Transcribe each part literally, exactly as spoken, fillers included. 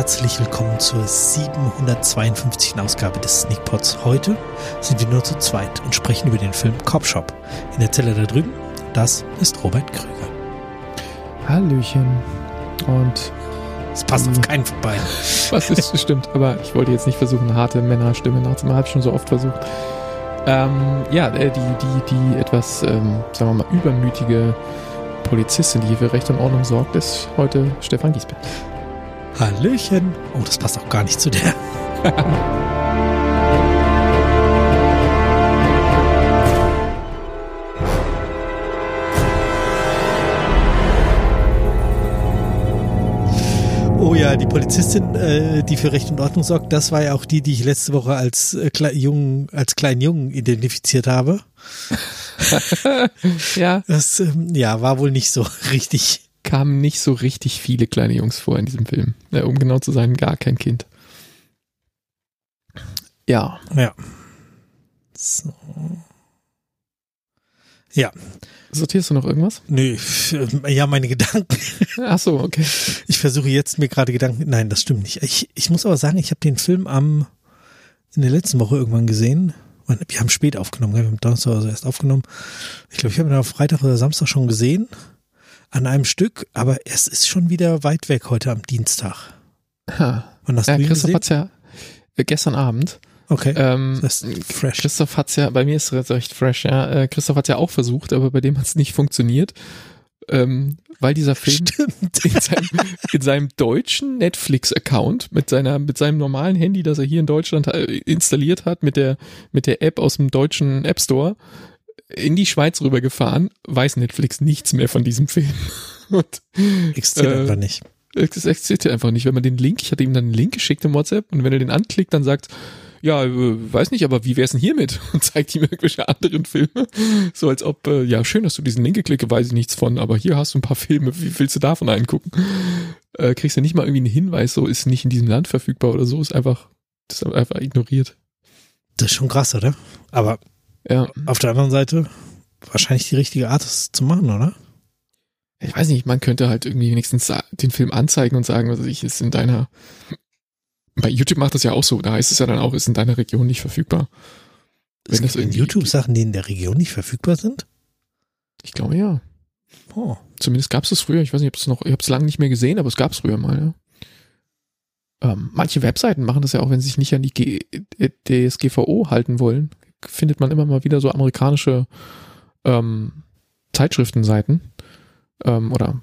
herzlich willkommen zur siebenhundertzweiundfünfzigsten Ausgabe des Sneakpots. Heute sind wir nur zu zweit und sprechen über den Film Cop Shop. In der Zelle da drüben, das ist Robert Krüger. Hallöchen. Und es passt ähm, auf keinen vorbei. Was ist, stimmt, aber ich wollte jetzt nicht versuchen, eine harte Männerstimme nachzumachen, habe ich schon so oft versucht. Ähm, ja, die, die, die etwas, ähm, sagen wir mal, übermütige Polizistin, die für Recht und Ordnung sorgt, ist heute Stefan Giesbett. Hallöchen. Oh, das passt auch gar nicht zu der. Oh ja, die Polizistin, äh, die für Recht und Ordnung sorgt, das war ja auch die, die ich letzte Woche als, äh, Kle- Jungen, als kleinen Jungen identifiziert habe. Ja. Das ähm, ja, war wohl nicht so richtig. Kamen nicht so richtig viele kleine Jungs vor in diesem Film. Ja, um genau zu sein, gar kein Kind. Ja. Ja. So. Ja. Sortierst du noch irgendwas? Nö, ja, meine Gedanken. Ach so, okay. Ich versuche jetzt mir gerade Gedanken, nein, das stimmt nicht. Ich, ich muss aber sagen, ich habe den Film am, in der letzten Woche irgendwann gesehen. Wir haben spät aufgenommen, wir haben Donnerstag also erst aufgenommen. Ich glaube, ich habe ihn am Freitag oder Samstag schon gesehen. An einem Stück, aber es ist schon wieder weit weg heute am Dienstag. Ha. Wann hast ja, du ihn Christoph gesehen? Hat's ja äh, gestern Abend. Okay. Ähm, das ist fresh. Christoph hat's ja, bei mir ist es recht fresh, ja. Äh, Christoph hat's ja auch versucht, aber bei dem hat's nicht funktioniert. Ähm, weil dieser Film in seinem, in seinem deutschen Netflix-Account mit seiner, mit seinem normalen Handy, das er hier in Deutschland installiert hat, mit der, mit der App aus dem deutschen App Store, in die Schweiz rübergefahren, weiß Netflix nichts mehr von diesem Film. Und, existiert äh, einfach nicht. Es existiert einfach nicht. Wenn man den Link, ich hatte ihm dann einen Link geschickt im WhatsApp und wenn er den anklickt, dann sagt, ja, weiß nicht, aber wie wär's denn hiermit? Und zeigt ihm irgendwelche anderen Filme. So als ob, äh, ja, schön, dass du diesen Link geklickt, weiß ich nichts von, aber hier hast du ein paar Filme, wie willst du davon einen gucken? Äh, kriegst du nicht mal irgendwie einen Hinweis, so ist nicht in diesem Land verfügbar oder so, ist einfach, das ist einfach ignoriert. Das ist schon krass, oder? Aber ja. Auf der anderen Seite wahrscheinlich die richtige Art, das zu machen, oder? Ich weiß nicht, man könnte halt irgendwie wenigstens den Film anzeigen und sagen, was weiß ich, ist in deiner, bei YouTube macht das ja auch so, da heißt es ja dann auch, ist in deiner Region nicht verfügbar. Wenn es gibt das irgendwie in YouTube Sachen, die in der Region nicht verfügbar sind? Ich glaube ja. Oh. Zumindest gab es das früher, ich weiß nicht, ob es noch, ich habe es lange nicht mehr gesehen, aber es gab es früher mal, ja. Ähm, manche Webseiten machen das ja auch, wenn sie sich nicht an die G- D S G V O halten wollen. Findet man immer mal wieder so amerikanische ähm, Zeitschriftenseiten ähm, oder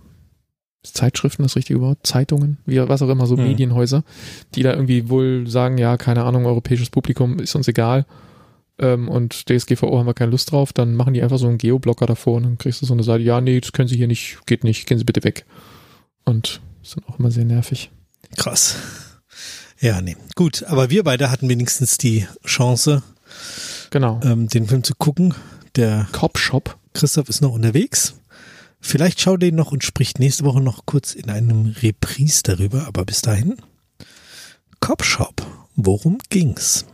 Zeitschriften, das richtige Wort, Zeitungen, wie, was auch immer, so mhm. Medienhäuser, die da irgendwie wohl sagen, ja, keine Ahnung, europäisches Publikum ist uns egal ähm, und D S G V O haben wir keine Lust drauf, dann machen die einfach so einen Geoblocker davor und dann kriegst du so eine Seite, ja, nee, das können sie hier nicht, geht nicht, gehen sie bitte weg. Und das ist dann auch immer sehr nervig. Krass. Ja, nee. Gut, aber wir beide hatten wenigstens die Chance, genau, Ähm, den Film zu gucken. Der Cop Shop. Christoph ist noch unterwegs. Vielleicht schaut den noch und spricht nächste Woche noch kurz in einem Reprise darüber, aber bis dahin. Cop Shop. Worum ging's?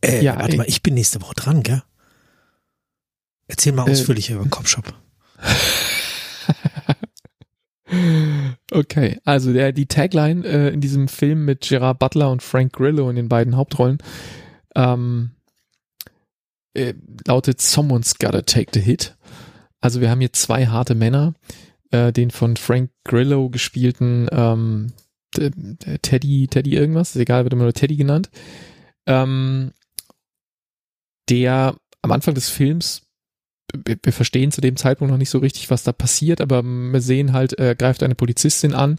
Äh, ja, warte ey. mal, ich bin nächste Woche dran, gell? Erzähl mal ausführlicher äh. über Cop Shop. Okay, also der, die Tagline äh, in diesem Film mit Gerard Butler und Frank Grillo in den beiden Hauptrollen Ähm, äh, lautet Someone's Gotta Take the Hit. Also wir haben hier zwei harte Männer, äh, den von Frank Grillo gespielten ähm, d- d- Teddy, Teddy irgendwas, ist egal, wird immer nur Teddy genannt, ähm, der am Anfang des Films, wir, wir verstehen zu dem Zeitpunkt noch nicht so richtig, was da passiert, aber wir sehen halt, er greift eine Polizistin an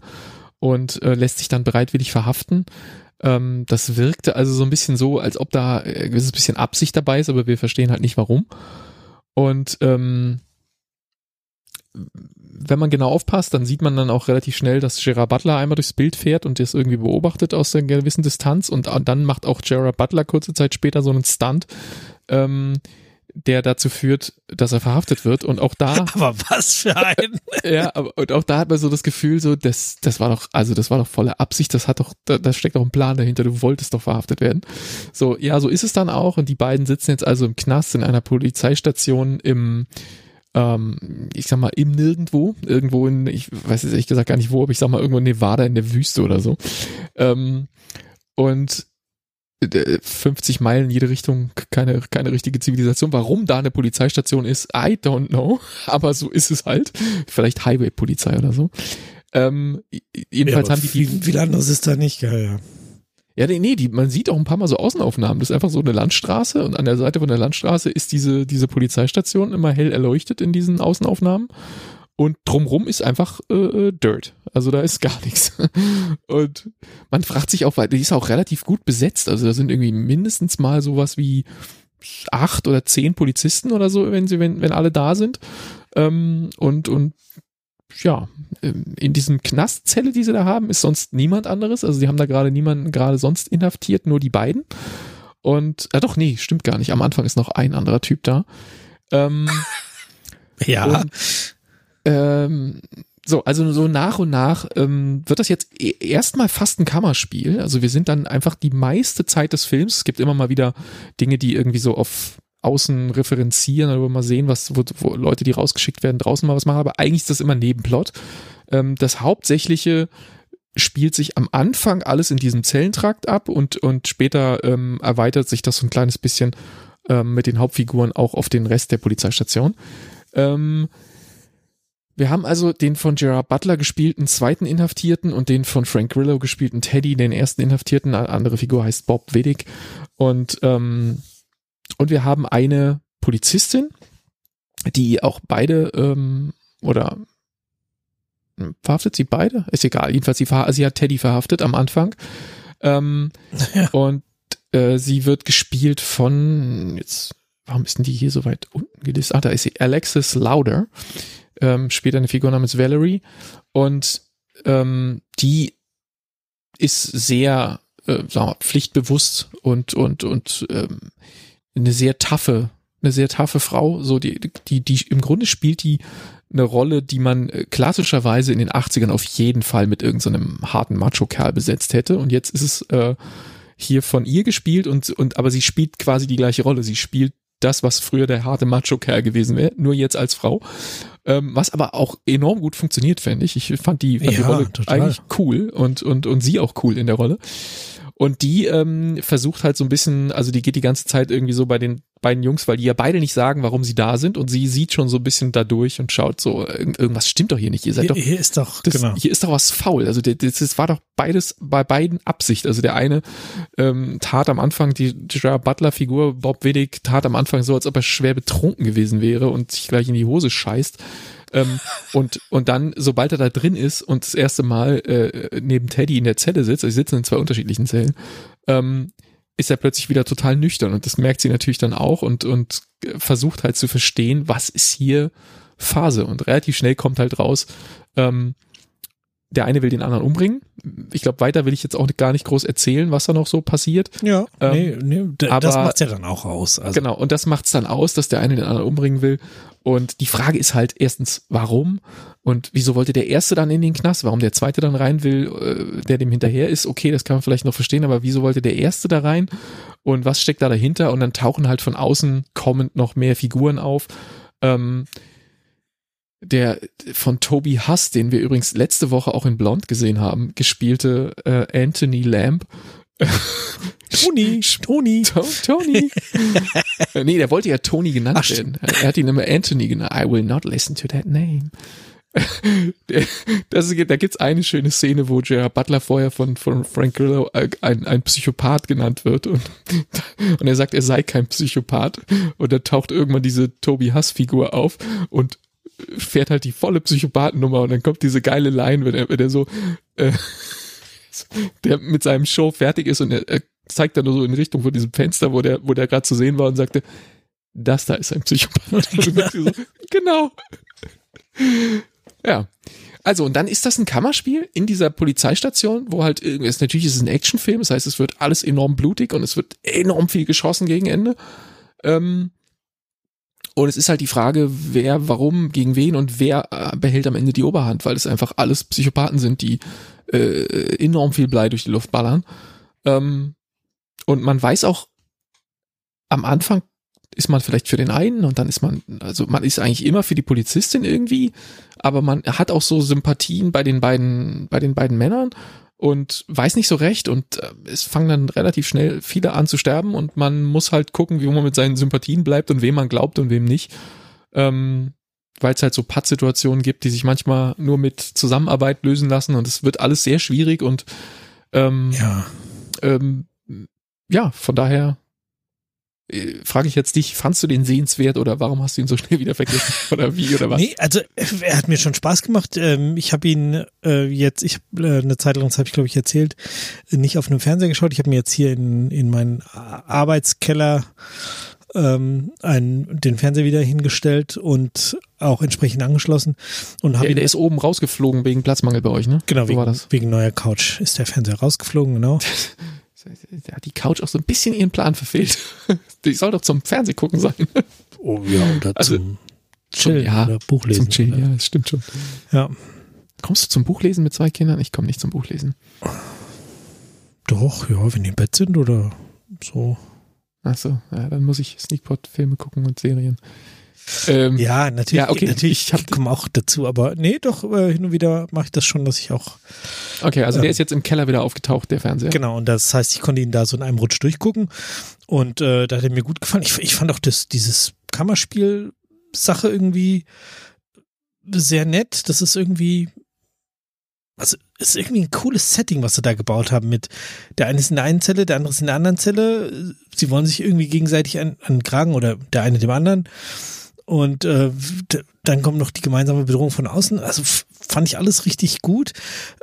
und äh, lässt sich dann bereitwillig verhaften. Das wirkte also so ein bisschen so, als ob da ein gewisses bisschen Absicht dabei ist, aber wir verstehen halt nicht warum. Und ähm, wenn man genau aufpasst, dann sieht man dann auch relativ schnell, dass Gerard Butler einmal durchs Bild fährt und das irgendwie beobachtet aus einer gewissen Distanz. Und dann macht auch Gerard Butler kurze Zeit später so einen Stunt, ähm, der dazu führt, dass er verhaftet wird. Und auch da... Aber was für ein... ja, aber, und auch da hat man so das Gefühl, so, das, das war doch, also das war doch volle Absicht, das hat doch, da, da steckt doch ein Plan dahinter, du wolltest doch verhaftet werden. So, ja, so ist es dann auch. Und die beiden sitzen jetzt also im Knast in einer Polizeistation im ähm, ich sag mal, im Nirgendwo, irgendwo in, ich weiß jetzt ehrlich gesagt gar nicht wo, aber ich sag mal irgendwo in Nevada in der Wüste oder so. Ähm, und fünfzig Meilen in jede Richtung, keine, keine richtige Zivilisation. Warum da eine Polizeistation ist, I don't know, aber so ist es halt. Vielleicht Highway-Polizei oder so. Ähm, jedenfalls ja, haben die, die viel, viel anderes ist da nicht, ja, ja. Ja, nee, die, man sieht auch ein paar Mal so Außenaufnahmen. Das ist einfach so eine Landstraße und an der Seite von der Landstraße ist diese, diese Polizeistation immer hell erleuchtet in diesen Außenaufnahmen. Und drumrum ist einfach äh, Dirt. Also da ist gar nichts. Und man fragt sich auch, weil die ist auch relativ gut besetzt. Also da sind irgendwie mindestens mal sowas wie acht oder zehn Polizisten oder so, wenn sie, wenn, wenn alle da sind. Ähm, und, und ja, in diesem Knastzelle, die sie da haben, ist sonst niemand anderes. Also die haben da gerade niemanden gerade sonst inhaftiert, nur die beiden. Und, ah doch, nee, stimmt gar nicht. Am Anfang ist noch ein anderer Typ da. Ähm, ja. Und, ähm, so, also so nach und nach ähm, wird das jetzt e- erstmal fast ein Kammerspiel. Also wir sind dann einfach die meiste Zeit des Films. Es gibt immer mal wieder Dinge, die irgendwie so auf außen referenzieren oder mal sehen, was, wo, wo Leute, die rausgeschickt werden, draußen mal was machen. Aber eigentlich ist das immer Nebenplot. Ähm, das Hauptsächliche spielt sich am Anfang alles in diesem Zellentrakt ab und, und später ähm, erweitert sich das so ein kleines bisschen ähm, mit den Hauptfiguren auch auf den Rest der Polizeistation. Ähm, Wir haben also den von Gerard Butler gespielten zweiten Inhaftierten und den von Frank Grillo gespielten Teddy, den ersten Inhaftierten. Eine andere Figur heißt Bob Widdig. Und, ähm, und wir haben eine Polizistin, die auch beide, ähm, oder verhaftet sie beide? Ist egal. Jedenfalls, sie, verha- sie hat Teddy verhaftet am Anfang. Ähm, ja. Und äh, sie wird gespielt von, jetzt, warum ist denn die hier so weit unten gelistet? Ah, da ist sie, Alexis Lauder. Ähm, spielt eine Figur namens Valerie und ähm, die ist sehr äh, sagen wir, pflichtbewusst und und und ähm, eine sehr taffe eine sehr taffe Frau, so die die die im Grunde spielt die eine Rolle, die man klassischerweise in den achtzigern auf jeden Fall mit irgendeinem so harten Macho-Kerl besetzt hätte und jetzt ist es äh, hier von ihr gespielt und und aber sie spielt quasi die gleiche Rolle, sie spielt das, was früher der harte Macho-Kerl gewesen wäre, nur jetzt als Frau. Ähm, was aber auch enorm gut funktioniert, fände ich. Ich fand die, fand ja, die Rolle total. Eigentlich cool und, und, und sie auch cool in der Rolle. Und die ähm, versucht halt so ein bisschen, also die geht die ganze Zeit irgendwie so bei den beiden Jungs, weil die ja beide nicht sagen, warum sie da sind und sie sieht schon so ein bisschen da durch und schaut so, irgend, irgendwas stimmt doch hier nicht. Ihr seid hier, doch, hier, ist doch das, genau. Hier ist doch was faul. Also das, das war doch beides bei beiden Absicht. Also der eine ähm, tat am Anfang, die Gerard Butler-Figur, Bob Widdig, tat am Anfang so, als ob er schwer betrunken gewesen wäre und sich gleich in die Hose scheißt. ähm, und, und dann, sobald er da drin ist und das erste Mal äh, neben Teddy in der Zelle sitzt, also sie sitzen in zwei unterschiedlichen Zellen, ähm, ist er plötzlich wieder total nüchtern und das merkt sie natürlich dann auch und, und versucht halt zu verstehen, was ist hier Phase und relativ schnell kommt halt raus, ähm, der eine will den anderen umbringen. Ich glaube, weiter will ich jetzt auch gar nicht groß erzählen, was da noch so passiert. Ja, ähm, nee, nee, d- aber, das macht's ja dann auch aus. Also. Genau, und das macht's dann aus, dass der eine den anderen umbringen will. Und die Frage ist halt erstens, warum? Und wieso wollte der Erste dann in den Knast? Warum der Zweite dann rein will, der dem hinterher ist? Okay, das kann man vielleicht noch verstehen, aber wieso wollte der Erste da rein? Und was steckt da dahinter? Und dann tauchen halt von außen kommend noch mehr Figuren auf. Ähm, Der von Toby Huss, den wir übrigens letzte Woche auch in Blond gesehen haben, gespielte äh, Anthony Lamb. Tony, Tony, to- Tony. Nee, der wollte ja Tony genannt Ach, werden. Er hat ihn immer Anthony genannt. I will not listen to that name. Das ist, da gibt's eine schöne Szene, wo Gerard Butler vorher von, von Frank Grillo ein, ein Psychopath genannt wird und, und er sagt, er sei kein Psychopath und da taucht irgendwann diese Toby Huss-Figur auf und fährt halt die volle Psychopathennummer und dann kommt diese geile Line, wenn er, wenn er so äh, der mit seinem Show fertig ist und er, er zeigt dann nur so in Richtung von diesem Fenster, wo der, wo der gerade zu sehen war und sagte, das da ist ein Psychopath. Ja. So, genau. Ja. Also und dann ist das ein Kammerspiel in dieser Polizeistation, wo halt irgendwie, natürlich ist es ein Actionfilm, das heißt, es wird alles enorm blutig und es wird enorm viel geschossen gegen Ende. Ähm, Und es ist halt die Frage, wer, warum, gegen wen und wer behält am Ende die Oberhand, weil es einfach alles Psychopathen sind, die äh, enorm viel Blei durch die Luft ballern. Ähm, und man weiß auch am Anfang ist man vielleicht für den einen und dann ist man, also man ist eigentlich immer für die Polizistin irgendwie, aber man hat auch so Sympathien bei den beiden, bei den beiden Männern und weiß nicht so recht und es fangen dann relativ schnell viele an zu sterben und man muss halt gucken, wie man mit seinen Sympathien bleibt und wem man glaubt und wem nicht, ähm, weil es halt so Pattsituationen gibt, die sich manchmal nur mit Zusammenarbeit lösen lassen und es wird alles sehr schwierig und ähm, ja. Ähm, ja, von daher frage ich jetzt dich, fandst du den sehenswert oder warum hast du ihn so schnell wieder vergessen oder wie oder was? Nee, also er hat mir schon Spaß gemacht. Ich habe ihn jetzt, ich habe eine Zeit lang, das habe ich glaube ich erzählt, nicht auf einem Fernseher geschaut. Ich habe mir jetzt hier in, in meinen Arbeitskeller ähm, einen, den Fernseher wieder hingestellt und auch entsprechend angeschlossen. Und hab ja, der ist oben rausgeflogen wegen Platzmangel bei euch, ne? Genau, so wegen, war das. Wegen neuer Couch ist der Fernseher rausgeflogen, genau. Der hat die Couch auch so ein bisschen ihren Plan verfehlt. Die soll doch zum Fernseh gucken sein. Oh ja, oder also, zum Chillen ja, oder Buchlesen. Zum Chillen, ja, das stimmt schon. Ja. Kommst du zum Buchlesen mit zwei Kindern? Ich komme nicht zum Buchlesen. Doch, ja, wenn die im Bett sind oder so. Ach so, ja, dann muss ich Sneakpot-Filme gucken und Serien. Ähm, ja, natürlich, ja, okay. natürlich ich, ich komme auch dazu, aber nee, doch, äh, hin und wieder mache ich das schon, dass ich auch... Okay, also ähm, der ist jetzt im Keller wieder aufgetaucht, der Fernseher. Genau, und das heißt, ich konnte ihn da so in einem Rutsch durchgucken und äh, da hat er mir gut gefallen. Ich, ich fand auch das, dieses Kammerspiel-Sache irgendwie sehr nett, das ist irgendwie... Also ist irgendwie ein cooles Setting, was sie da gebaut haben mit der eine ist in der einen Zelle, der andere ist in der anderen Zelle. Sie wollen sich irgendwie gegenseitig an, an den Kragen oder der eine dem anderen. Und äh, dann kommt noch die gemeinsame Bedrohung von außen. Also f- fand ich alles richtig gut.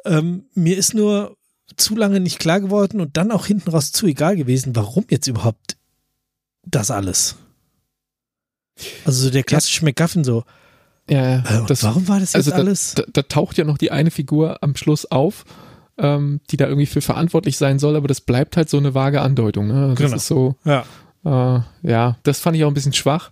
Ähm, mir ist nur zu lange nicht klar geworden und dann auch hinten raus zu egal gewesen, warum jetzt überhaupt das alles. Also so der klassische MacGuffin so. Ja, ja. Das, warum war das jetzt also da, alles? Da, da taucht ja noch die eine Figur am Schluss auf, ähm, die da irgendwie für verantwortlich sein soll, aber das bleibt halt so eine vage Andeutung. Ne? Das genau. ist so, ja. Äh, ja, das fand ich auch ein bisschen schwach,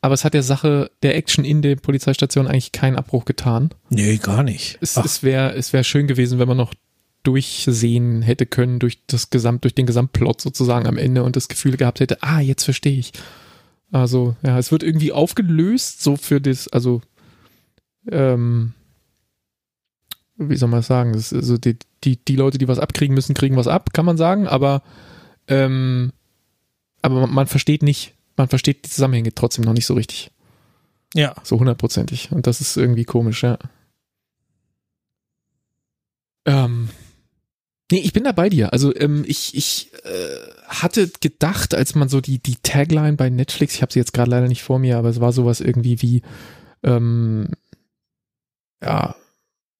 aber es hat der Sache, der Action in der Polizeistation eigentlich keinen Abbruch getan. Nee, gar nicht. Es, es wäre es wär schön gewesen, wenn man noch durchsehen hätte können, durch, das Gesamt, durch den Gesamtplot sozusagen am Ende und das Gefühl gehabt hätte, ah, jetzt verstehe ich. Also, ja, es wird irgendwie aufgelöst, so für das, also, ähm, wie soll man das sagen? Das ist also die, die, die Leute, die was abkriegen müssen, kriegen was ab, kann man sagen, aber, ähm, aber man, man versteht nicht, man versteht die Zusammenhänge trotzdem noch nicht so richtig. Ja. So hundertprozentig. Und das ist irgendwie komisch, ja. Ähm. Nee, ich bin da bei dir. Also ähm, ich, ich äh, hatte gedacht, als man so die, die Tagline bei Netflix, ich habe sie jetzt gerade leider nicht vor mir, aber es war sowas irgendwie wie ähm, ja,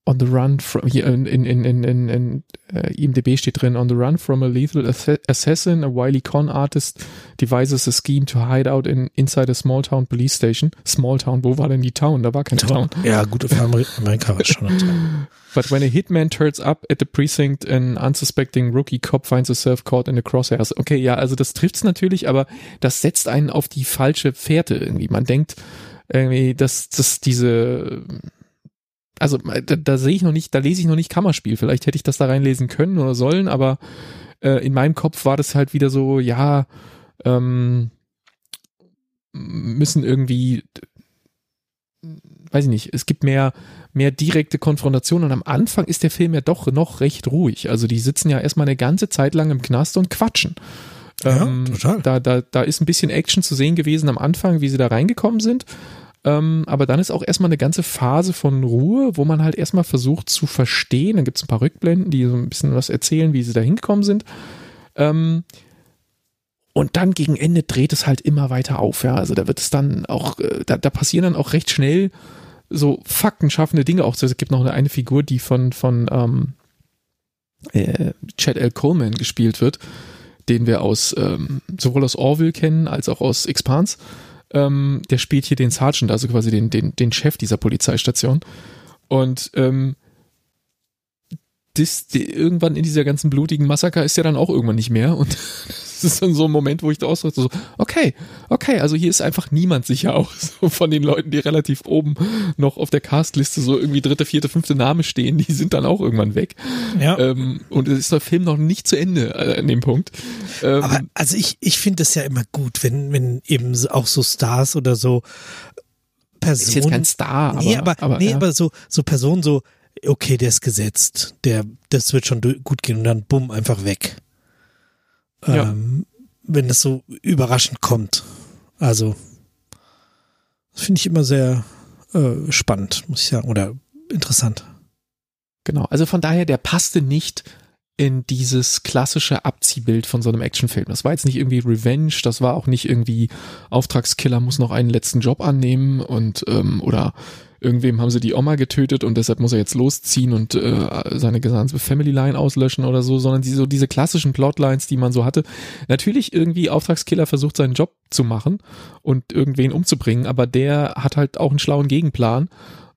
on the run from, hier in, in, in, in, in äh, I M D B steht drin, on the run from a lethal assassin, a wily con artist devises a scheme to hide out in, inside a small town police station. Small town, wo war denn die Town? Da war keine Town. Town. Ja, gut, auf Amerika war es schon eine Town. But when a hitman turns up at the precinct, an unsuspecting rookie cop finds himself caught in the crosshairs. Okay, ja, also das trifft's natürlich, aber das setzt einen auf die falsche Fährte irgendwie. Man denkt irgendwie, dass, dass diese... Also da, da sehe ich noch nicht, da lese ich noch nicht Kammerspiel. Vielleicht hätte ich das da reinlesen können oder sollen, aber äh, in meinem Kopf war das halt wieder so, ja, ähm, müssen irgendwie, weiß ich nicht, es gibt mehr, mehr direkte Konfrontationen und am Anfang ist der Film ja doch noch recht ruhig. Also die sitzen ja erstmal eine ganze Zeit lang im Knast und quatschen. Ähm, ja, total. Da, da, da ist ein bisschen Action zu sehen gewesen am Anfang, wie sie da reingekommen sind. Aber dann ist auch erstmal eine ganze Phase von Ruhe, wo man halt erstmal versucht zu verstehen. Dann gibt es ein paar Rückblenden, die so ein bisschen was erzählen, wie sie da hingekommen sind. Und dann gegen Ende dreht es halt immer weiter auf. Ja, also da wird es dann auch, da, da passieren dann auch recht schnell so faktenschaffende Dinge auch. Es gibt noch eine, eine Figur, die von, von ähm, äh, Chad L. Coleman gespielt wird, den wir aus ähm, sowohl aus Orville kennen als auch aus Expanse. Ähm, der spielt hier den Sergeant, also quasi den, den, den Chef dieser Polizeistation. Und ähm, das, die, irgendwann in dieser ganzen blutigen Massaker ist er dann auch irgendwann nicht mehr. Und das ist dann so ein Moment, wo ich da ausdrücke, so, okay, okay, also hier ist einfach niemand sicher auch so von den Leuten, die relativ oben noch auf der Castliste so irgendwie dritte, vierte, fünfte Name stehen, die sind dann auch irgendwann weg. Ja. Ähm, und es ist der Film noch nicht zu Ende äh, an dem Punkt. Ähm, Aber also ich, ich finde das ja immer gut, wenn, wenn eben auch so Stars oder so Personen. Ist jetzt kein Star, aber. Nee, aber, aber, nee, ja. aber so, so Personen, so, okay, der ist gesetzt, der, das wird schon gut gehen und dann bumm, einfach weg. Ja. Ähm, wenn das so überraschend kommt. Also, das finde ich immer sehr äh, spannend, muss ich sagen, oder interessant. Genau, also von daher, der passte nicht in dieses klassische Abziehbild von so einem Actionfilm. Das war jetzt nicht irgendwie Revenge, das war auch nicht irgendwie Auftragskiller muss noch einen letzten Job annehmen und ähm, oder irgendwem haben sie die Oma getötet und deshalb muss er jetzt losziehen und äh, seine gesamte Family-Line auslöschen oder so, sondern die, so diese klassischen Plotlines, die man so hatte. Natürlich irgendwie Auftragskiller versucht seinen Job zu machen und irgendwen umzubringen, aber der hat halt auch einen schlauen Gegenplan.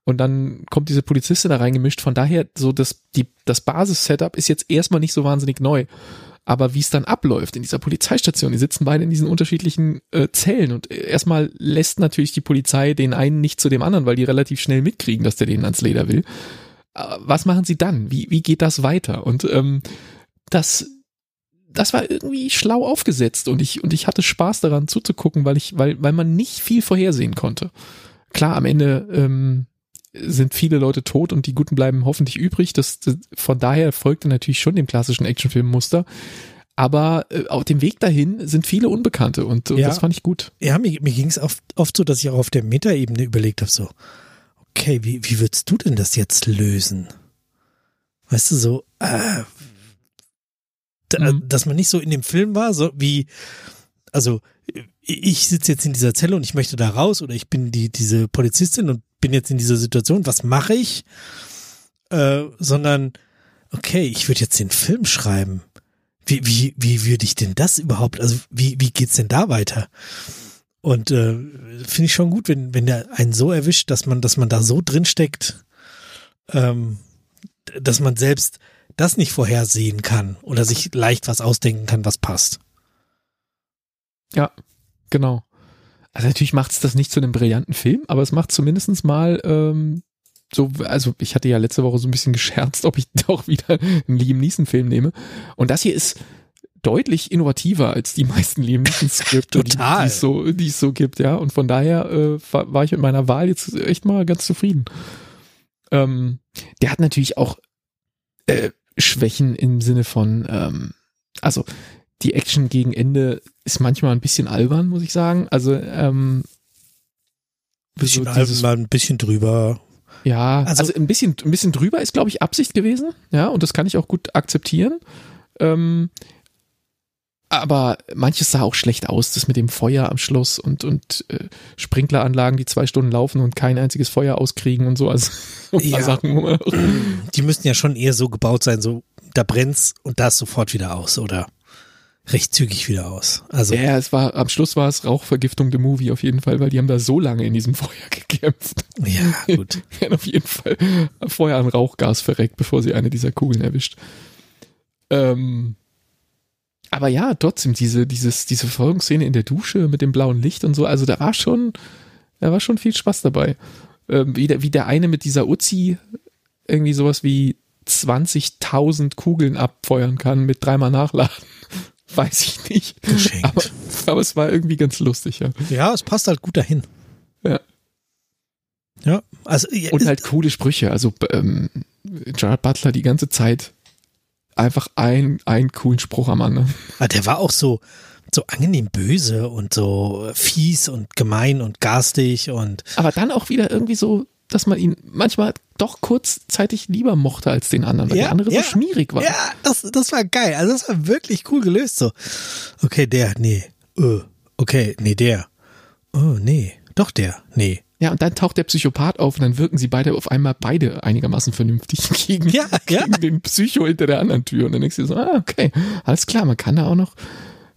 Und dann kommt diese Polizistin da reingemischt. Von daher, so das, die, das Basis-Setup ist jetzt erstmal nicht so wahnsinnig neu. Aber wie es dann abläuft in dieser Polizeistation, die sitzen beide in diesen unterschiedlichen äh, Zellen. Und erstmal lässt natürlich die Polizei den einen nicht zu dem anderen, weil die relativ schnell mitkriegen, dass der denen ans Leder will. Äh, was machen sie dann? Wie, wie geht das weiter? Und ähm, das, das war irgendwie schlau aufgesetzt. Und ich, und ich hatte Spaß daran zuzugucken, weil, ich, weil, weil man nicht viel vorhersehen konnte. Klar, am Ende Ähm, sind viele Leute tot und die Guten bleiben hoffentlich übrig. Das, das, von daher folgte natürlich schon dem klassischen Actionfilmmuster. Aber äh, auf dem Weg dahin sind viele Unbekannte und, und ja, das fand ich gut. Ja, mir, mir ging es oft, oft so, dass ich auch auf der Metaebene überlegt habe, so, okay, wie, wie würdest du denn das jetzt lösen? Weißt du, so, äh, da, mhm. dass man nicht so in dem Film war, so wie, also ich sitze jetzt in dieser Zelle und ich möchte da raus oder ich bin die diese Polizistin und bin jetzt in dieser Situation, was mache ich? Äh, sondern, okay, ich würde jetzt den Film schreiben. Wie, wie, wie würde ich denn das überhaupt, also wie, wie geht's denn da weiter? Und äh, finde ich schon gut, wenn, wenn der einen so erwischt, dass man, dass man da so drinsteckt, ähm, dass man selbst das nicht vorhersehen kann oder sich leicht was ausdenken kann, was passt. Ja, genau. Also natürlich macht es das nicht zu einem brillanten Film, aber es macht zumindest mal ähm, so, also ich hatte ja letzte Woche so ein bisschen gescherzt, ob ich auch wieder einen Liam Neeson-Film nehme. Und das hier ist deutlich innovativer als die meisten Liam Neeson-Skripte, die, die es so, die es so gibt, ja. Und von daher äh, war ich mit meiner Wahl jetzt echt mal ganz zufrieden. Ähm, der hat natürlich auch äh, Schwächen im Sinne von, ähm, also die Action gegen Ende ist manchmal ein bisschen albern, muss ich sagen. Also ähm, bisschen so dieses, albern, ein bisschen drüber. Ja, also, also ein bisschen, ein bisschen drüber ist, glaube ich, Absicht gewesen. Ja, und das kann ich auch gut akzeptieren. Ähm, aber manches sah auch schlecht aus, das mit dem Feuer am Schluss und und äh, Sprinkleranlagen, die zwei Stunden laufen und kein einziges Feuer auskriegen und so. Also ja. Sachen. Die müssten ja schon eher so gebaut sein, so da brennt's und da ist sofort wieder aus, oder? Recht zügig wieder aus. Also ja, es war, am Schluss war es Rauchvergiftung der Movie auf jeden Fall, weil die haben da so lange in diesem Feuer gekämpft. Ja, gut. Die haben auf jeden Fall vorher an Rauchgas verreckt, bevor sie eine dieser Kugeln erwischt. Ähm, aber ja, trotzdem, diese, dieses, diese Verfolgungsszene in der Dusche mit dem blauen Licht und so, also da war schon, da war schon viel Spaß dabei. Ähm, wie, der, wie der eine mit dieser Uzi irgendwie sowas wie zwanzigtausend Kugeln abfeuern kann mit dreimal Nachladen. Weiß ich nicht. Aber, aber es war irgendwie ganz lustig, ja. Ja, es passt halt gut dahin. Ja. Ja, also. Ja, und halt coole Sprüche. Also, ähm, Gerard Butler die ganze Zeit einfach ein, einen coolen Spruch am anderen. Der war auch so, so angenehm böse und so fies und gemein und garstig und. Aber dann auch wieder irgendwie so, dass man ihn manchmal doch kurzzeitig lieber mochte als den anderen, weil ja, der andere ja, so schmierig war. Ja, das, das war geil. Also das war wirklich cool gelöst so. Okay, der, nee. Uh, okay, nee, der. Oh, nee. Doch der, nee. Ja, und dann taucht der Psychopath auf und dann wirken sie beide auf einmal beide einigermaßen vernünftig gegen, ja, ja. gegen den Psycho hinter der anderen Tür. Und dann denkst du so, ah, okay, alles klar, man kann da auch noch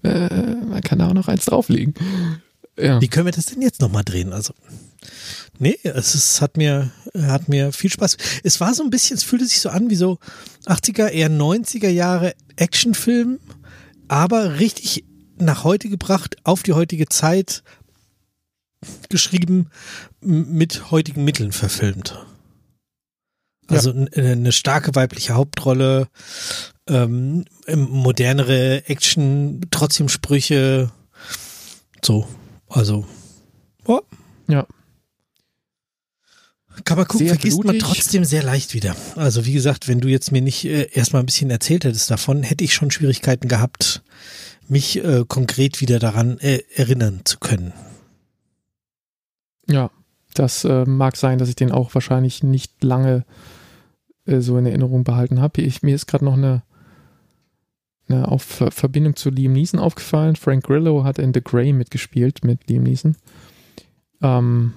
äh, man kann da auch noch eins drauflegen. Ja. Wie können wir das denn jetzt nochmal drehen? Also, nee, es ist, hat mir, hat mir viel Spaß. Es war so ein bisschen, es fühlte sich so an wie so achtziger, eher neunziger Jahre Actionfilm, aber richtig nach heute gebracht, auf die heutige Zeit geschrieben, mit heutigen Mitteln verfilmt. Also ja. Eine starke weibliche Hauptrolle, ähm, modernere Action, trotzdem Sprüche, so, also oh. Ja. Kann man gucken, sehr vergisst blutig. Man trotzdem sehr leicht wieder. Also wie gesagt, wenn du jetzt mir nicht äh, erstmal ein bisschen erzählt hättest davon, hätte ich schon Schwierigkeiten gehabt, mich äh, konkret wieder daran äh, erinnern zu können. Ja, das äh, mag sein, dass ich den auch wahrscheinlich nicht lange äh, so in Erinnerung behalten habe. Ich, mir ist gerade noch eine, eine Auf- Verbindung zu Liam Neeson aufgefallen. Frank Grillo hat in The Grey mitgespielt mit Liam Neeson. Ähm,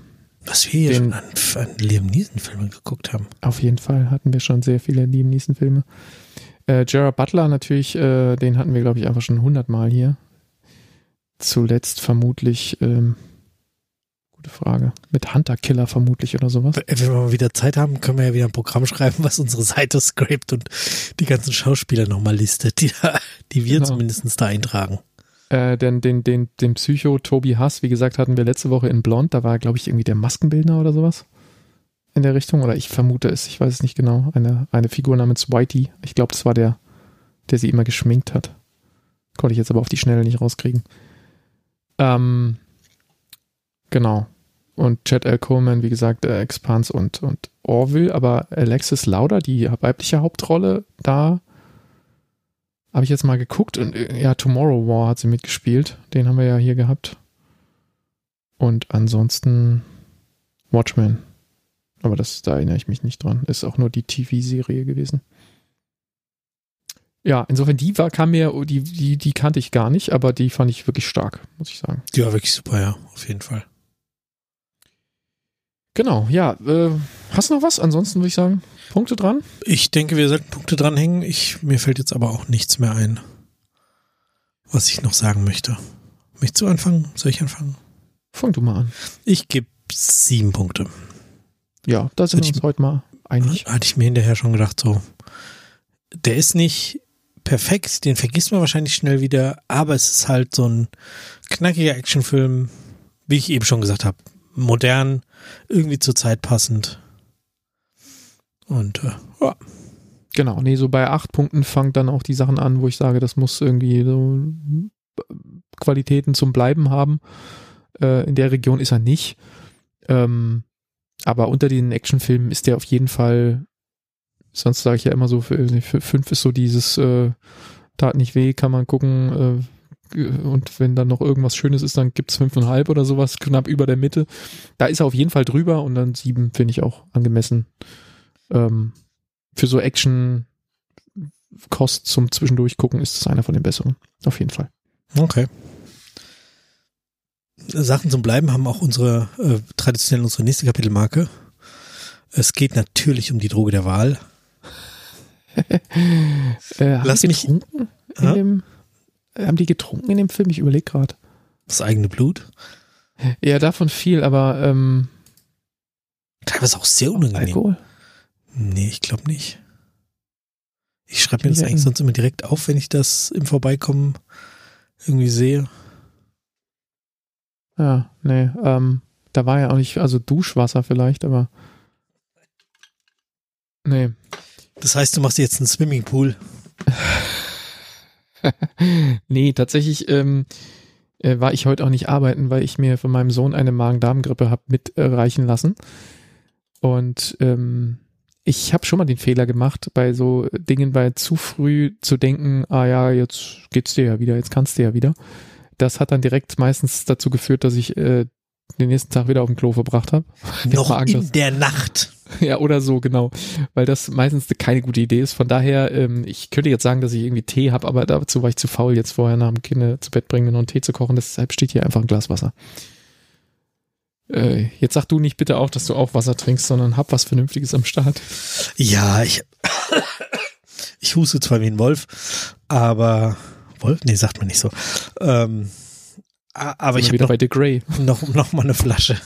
Was wir hier den, schon an, an Liam Neeson-Filmen geguckt haben. Auf jeden Fall hatten wir schon sehr viele Liam Neeson-Filme. Äh, Gerard Butler natürlich, äh, den hatten wir, glaube ich, einfach schon hundertmal hier. Zuletzt vermutlich, ähm, gute Frage, mit Hunter Killer vermutlich oder sowas. Wenn wir mal wieder Zeit haben, können wir ja wieder ein Programm schreiben, was unsere Seite scrapt und die ganzen Schauspieler nochmal listet, die, da, die wir genau. zumindest da eintragen. Äh, den, den, den, den Psycho Toby Huss, wie gesagt, hatten wir letzte Woche in Blond, da war, glaube ich, irgendwie der Maskenbildner oder sowas in der Richtung, oder ich vermute es, ich weiß es nicht genau, eine, eine Figur namens Whitey, ich glaube, das war der, der sie immer geschminkt hat. Konnte ich jetzt aber auf die Schnelle nicht rauskriegen. Ähm, genau. Und Chad L. Coleman, wie gesagt, äh, Expanse und, und Orville, aber Alexis Lauder, die weibliche Hauptrolle da, habe ich jetzt mal geguckt und ja, Tomorrow War hat sie mitgespielt. Den haben wir ja hier gehabt. Und ansonsten Watchmen. Aber das, da erinnere ich mich nicht dran. Ist auch nur die T V-Serie gewesen. Ja, insofern, die war, kam mir, die, die, die kannte ich gar nicht, aber die fand ich wirklich stark, muss ich sagen. Die war wirklich super, ja, auf jeden Fall. Genau, ja. Äh, hast du noch was? Ansonsten würde ich sagen, Punkte dran? Ich denke, wir sollten Punkte dranhängen. Ich, mir fällt jetzt aber auch nichts mehr ein, was ich noch sagen möchte. Möchtest du anfangen? Soll ich anfangen? Fang du mal an. Ich gebe sieben Punkte. Ja, da sind wir uns heute mal einig. Hatte ich mir hinterher schon gedacht, so, der ist nicht perfekt, den vergisst man wahrscheinlich schnell wieder, aber es ist halt so ein knackiger Actionfilm, wie ich eben schon gesagt habe. Modern, irgendwie zur Zeit passend. Und äh, ja. Genau, nee, so bei acht Punkten fangen dann auch die Sachen an, wo ich sage, das muss irgendwie so Qualitäten zum Bleiben haben. Äh, in der Region ist er nicht. Ähm, aber unter den Actionfilmen ist der auf jeden Fall, sonst sage ich ja immer so, für, für fünf ist so dieses äh, Tat nicht weh, kann man gucken, äh, und wenn dann noch irgendwas Schönes ist, dann gibt es fünfeinhalb oder sowas, knapp über der Mitte. Da ist er auf jeden Fall drüber und dann sieben finde ich auch angemessen. Ähm, für so Action-Kost zum Zwischendurchgucken ist es einer von den besseren. Auf jeden Fall. Okay. Sachen zum Bleiben haben auch unsere, äh, traditionell unsere nächste Kapitelmarke. Es geht natürlich um die Droge der Wahl. äh, Lass mich in ha? dem... Haben die getrunken in dem Film? Ich überlege gerade. Das eigene Blut? Ja, davon viel, aber ähm, teilweise auch sehr unangenehm. Alkohol? Nee, ich glaube nicht. Ich schreibe mir das eigentlich sonst immer direkt auf, wenn ich das im Vorbeikommen irgendwie sehe. Ja, nee. Ähm, da war ja auch nicht, also Duschwasser vielleicht, aber nee. Das heißt, du machst jetzt einen Swimmingpool. Nee, tatsächlich ähm, äh, war ich heute auch nicht arbeiten, weil ich mir von meinem Sohn eine Magen-Darm-Grippe habe mitreichen lassen. Und ähm, ich habe schon mal den Fehler gemacht, bei so Dingen, bei zu früh zu denken, ah ja, jetzt geht's dir ja wieder, jetzt kannst du ja wieder. Das hat dann direkt meistens dazu geführt, dass ich äh, den nächsten Tag wieder auf dem Klo verbracht habe. Noch Magen, in das, der Nacht. Ja, oder so, genau. Weil das meistens keine gute Idee ist. Von daher, ähm, ich könnte jetzt sagen, dass ich irgendwie Tee habe, aber dazu war ich zu faul, jetzt vorher nach dem Kinder zu Bett bringen und noch einen Tee zu kochen. Deshalb steht hier einfach ein Glas Wasser. Äh, jetzt sag du nicht bitte auch, dass du auch Wasser trinkst, sondern hab was Vernünftiges am Start. Ja, ich ich huste zwar wie ein Wolf, aber Wolf? Nee, sagt man nicht so. Ähm, aber ich habe noch, bei The Grey. Noch, noch mal eine Flasche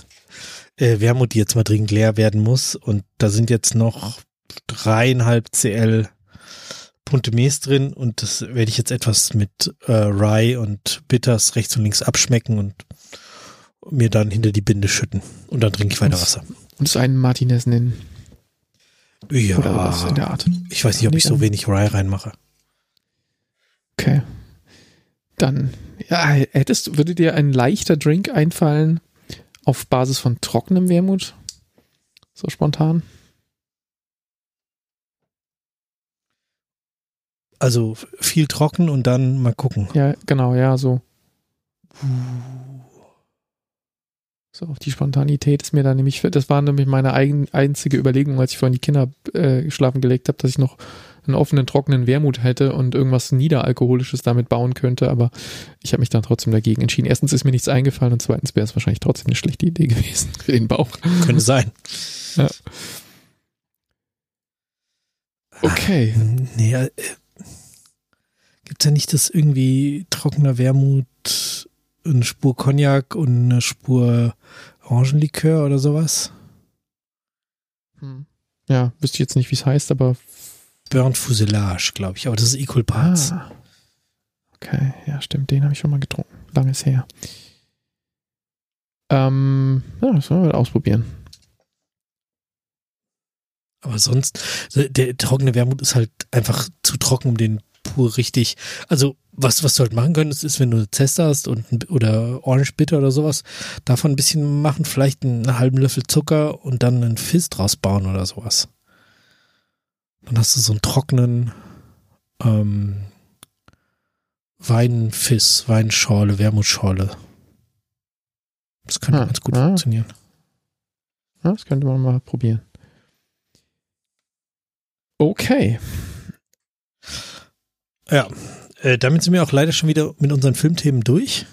Wermut, die jetzt mal dringend leer werden muss, und da sind jetzt noch dreieinhalb Zentimeter bunte Mehl drin und das werde ich jetzt etwas mit äh, Rye und Bitters rechts und links abschmecken und mir dann hinter die Binde schütten. Und dann trinke ich weiter Wasser. Und so einen Martinez nennen. Ja, oder was in der Art. Ich weiß nicht, ob ich so wenig Rye reinmache. Okay. Dann, ja, hättest, würde dir ein leichter Drink einfallen auf Basis von trockenem Wermut? So spontan? Also viel trocken und dann mal gucken. Ja, genau, ja, so. So, auf die Spontanität ist mir da nämlich, das war nämlich meine eigen, einzige Überlegung, als ich vorhin die Kinder äh, schlafen gelegt habe, dass ich noch einen offenen, trockenen Wermut hätte und irgendwas Niederalkoholisches damit bauen könnte, aber ich habe mich dann trotzdem dagegen entschieden. Erstens ist mir nichts eingefallen und zweitens wäre es wahrscheinlich trotzdem eine schlechte Idee gewesen für den Bauch. Könnte sein. Ja. Okay. Ah, nee, äh, Gibt es ja nicht das irgendwie trockener Wermut, eine Spur Cognac und eine Spur Orangenlikör oder sowas? Hm. Ja, wüsste ich jetzt nicht, wie es heißt, aber Burnt Fuselage, glaube ich. Aber das ist Equal Parts. Ah. Okay, ja stimmt, den habe ich schon mal getrunken. Langes her. Ähm, ja, das wollen wir mal ausprobieren. Aber sonst, der trockene Wermut ist halt einfach zu trocken, um den pur richtig, also was, was du halt machen könntest, ist, wenn du Zesta hast und, oder Orange Bitter oder sowas, davon ein bisschen machen, vielleicht einen halben Löffel Zucker und dann einen Fizz draus bauen oder sowas. Dann hast du so einen trockenen ähm, Weinfizz, Weinschorle, Wermutschorle. Das könnte ah, ganz gut ah, funktionieren. Ah, das könnte man mal probieren. Okay. Ja, äh, damit sind wir auch leider schon wieder mit unseren Filmthemen durch.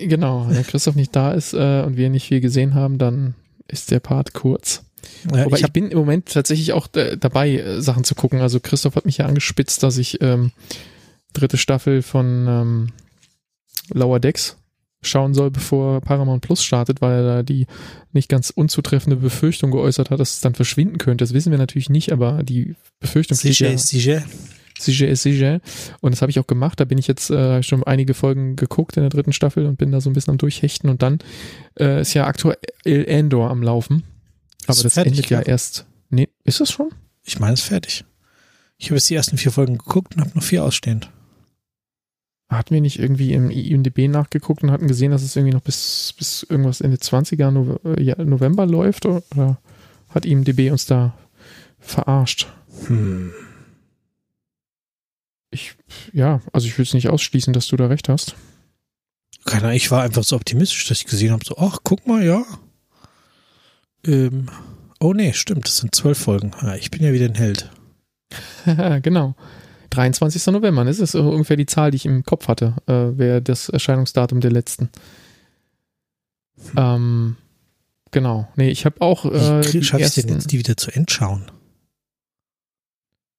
Genau, wenn Christoph nicht da ist äh, und wir nicht viel gesehen haben, dann ist der Part kurz. Ja, aber ich, ich bin im Moment tatsächlich auch d- dabei, äh, Sachen zu gucken. Also Christoph hat mich ja angespitzt, dass ich ähm, dritte Staffel von ähm, Lower Decks schauen soll, bevor Paramount Plus startet, weil er da die nicht ganz unzutreffende Befürchtung geäußert hat, dass es dann verschwinden könnte. Das wissen wir natürlich nicht, aber die Befürchtung... Sicher ist sicher. Sicher ist sicher. Und das habe ich auch gemacht. Da bin ich jetzt äh, schon einige Folgen geguckt in der dritten Staffel und bin da so ein bisschen am Durchhechten. Und dann äh, ist ja aktuell Andor am Laufen. Aber ist das fertig, endet ja erst... Nee, ist das schon? Ich meine, es ist fertig. Ich habe jetzt die ersten vier Folgen geguckt und habe noch vier ausstehend. Hatten wir nicht irgendwie im I M D B nachgeguckt und hatten gesehen, dass es irgendwie noch bis, bis irgendwas Ende zwanziger November läuft? Oder hat I M D B uns da verarscht? Hm. Ich, ja, also ich will es nicht ausschließen, dass du da recht hast. Keine Ahnung, ich war einfach so optimistisch, dass ich gesehen habe, so, ach, guck mal, ja. Ähm, oh nee, stimmt, das sind zwölf Folgen. Ja, ich bin ja wieder ein Held. Genau. dreiundzwanzigster November, das ist ungefähr die Zahl, die ich im Kopf hatte, äh, wäre das Erscheinungsdatum der letzten. Hm. Ähm, genau. Nee, ich habe auch... Äh, Wie schaffst du denn jetzt, die wieder zu entschauen?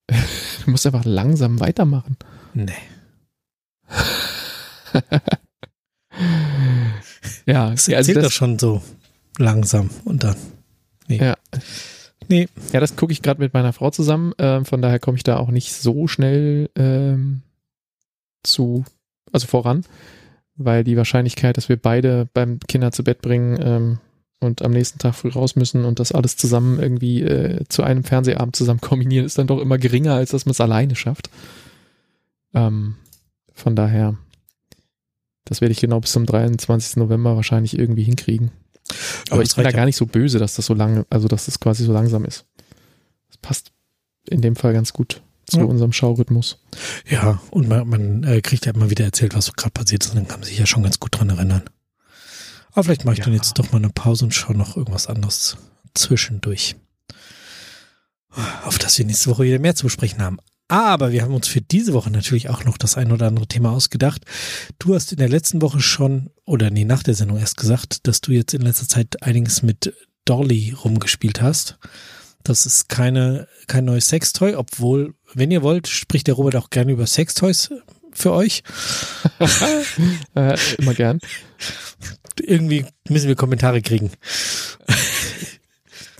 Du musst einfach langsam weitermachen. Nee. Ja, das erzählt also das, doch schon so langsam und dann. Nee. Ja, nee. Ja, das gucke ich gerade mit meiner Frau zusammen. Äh, von daher komme ich da auch nicht so schnell ähm, zu, also voran, weil die Wahrscheinlichkeit, dass wir beide beim Kinder zu Bett bringen, ähm, und am nächsten Tag früh raus müssen und das alles zusammen irgendwie äh, zu einem Fernsehabend zusammen kombinieren, ist dann doch immer geringer, als dass man es alleine schafft. Ähm, von daher, das werde ich genau bis zum dreiundzwanzigsten November wahrscheinlich irgendwie hinkriegen. Aber, Aber ich bin da ja gar nicht so böse, dass das so lange, also dass das quasi so langsam ist. Das passt in dem Fall ganz gut zu ja. unserem Schaurhythmus. Ja, und man, man äh, kriegt ja immer wieder erzählt, was so gerade passiert ist und dann kann man sich ja schon ganz gut dran erinnern. Aber vielleicht mache ich ja. dann jetzt doch mal eine Pause und schaue noch irgendwas anderes zwischendurch. Auf das wir nächste Woche wieder mehr zu besprechen haben. Aber wir haben uns für diese Woche natürlich auch noch das ein oder andere Thema ausgedacht. Du hast in der letzten Woche schon, oder nee, nach der Sendung erst gesagt, dass du jetzt in letzter Zeit einiges mit DALL-E rumgespielt hast. Das ist keine, kein neues Sextoy, obwohl, wenn ihr wollt, spricht der Robert auch gerne über Sextoys für euch. äh, immer gern. Irgendwie müssen wir Kommentare kriegen.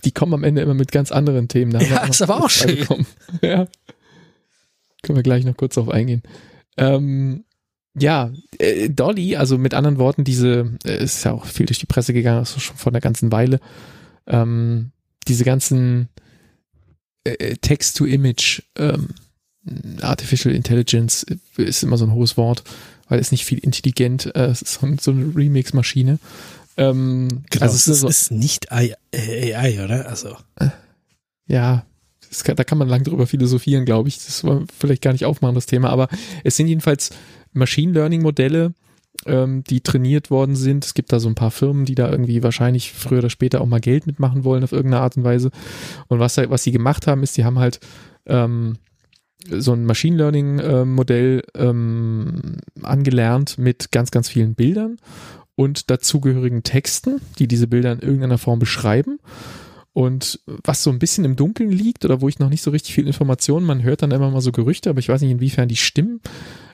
Die kommen am Ende immer mit ganz anderen Themen. Da ja, ist aber auch schön. Ja. Können wir gleich noch kurz drauf eingehen. Ähm, ja, äh, DALL-E, also mit anderen Worten, diese, äh, ist ja auch viel durch die Presse gegangen, also schon vor einer ganzen Weile, ähm, diese ganzen äh, Text-to-Image, ähm, Artificial Intelligence ist immer so ein hohes Wort, weil es nicht viel intelligent, äh, es ist so eine Remix-Maschine. Ähm, genau, also es ist, so, ist nicht A I, oder? Also. Äh, ja, das kann, da kann man lang drüber philosophieren, glaube ich. Das wollen wir vielleicht gar nicht aufmachen, das Thema. Aber es sind jedenfalls Machine Learning-Modelle, ähm, die trainiert worden sind. Es gibt da so ein paar Firmen, die da irgendwie wahrscheinlich früher oder später auch mal Geld mitmachen wollen auf irgendeine Art und Weise. Und was, was sie gemacht haben, ist, die haben halt ähm, so ein Machine Learning-Modell äh, ähm, angelernt mit ganz, ganz vielen Bildern und dazugehörigen Texten, die diese Bilder in irgendeiner Form beschreiben. Und was so ein bisschen im Dunkeln liegt oder wo ich noch nicht so richtig viel Informationen, man hört dann immer mal so Gerüchte, aber ich weiß nicht, inwiefern die stimmen,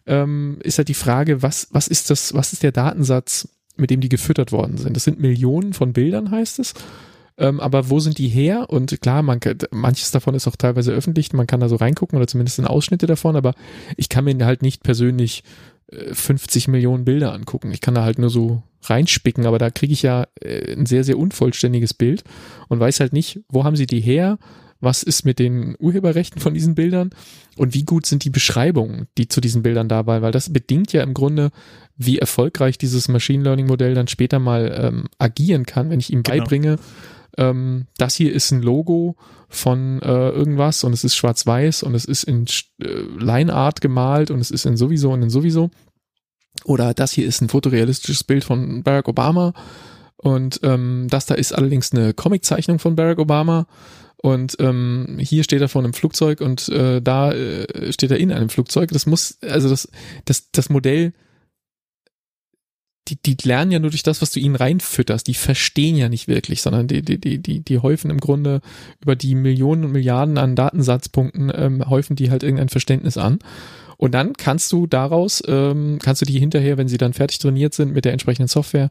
ähm, ist halt die Frage, was, was ist das, was ist der Datensatz, mit dem die gefüttert worden sind? Das sind Millionen von Bildern, heißt es. Ähm, aber wo sind die her? Und klar, man, manches davon ist auch teilweise öffentlich, man kann da so reingucken oder zumindest in Ausschnitte davon, aber ich kann mir halt nicht persönlich fünfzig Millionen Bilder angucken. Ich kann da halt nur so reinspicken, aber da kriege ich ja äh, ein sehr, sehr unvollständiges Bild und weiß halt nicht, wo haben sie die her, was ist mit den Urheberrechten von diesen Bildern und wie gut sind die Beschreibungen, die zu diesen Bildern dabei, weil das bedingt ja im Grunde, wie erfolgreich dieses Machine Learning Modell dann später mal ähm, agieren kann, wenn ich ihm beibringe, genau. ähm, das hier ist ein Logo von äh, irgendwas und es ist schwarz-weiß und es ist in äh, Line Art gemalt und es ist in sowieso und in sowieso. Oder das hier ist ein fotorealistisches Bild von Barack Obama und ähm, das da ist allerdings eine Comiczeichnung von Barack Obama und ähm, hier steht er vor einem Flugzeug und äh, da äh, steht er in einem Flugzeug. Das muss, also das, das, das Modell, die, die lernen ja nur durch das, was du ihnen reinfütterst. Die verstehen ja nicht wirklich, sondern die, die, die, die, die häufen im Grunde über die Millionen und Milliarden an Datensatzpunkten, ähm, häufen die halt irgendein Verständnis an. Und dann kannst du daraus, ähm, kannst du die hinterher, wenn sie dann fertig trainiert sind mit der entsprechenden Software,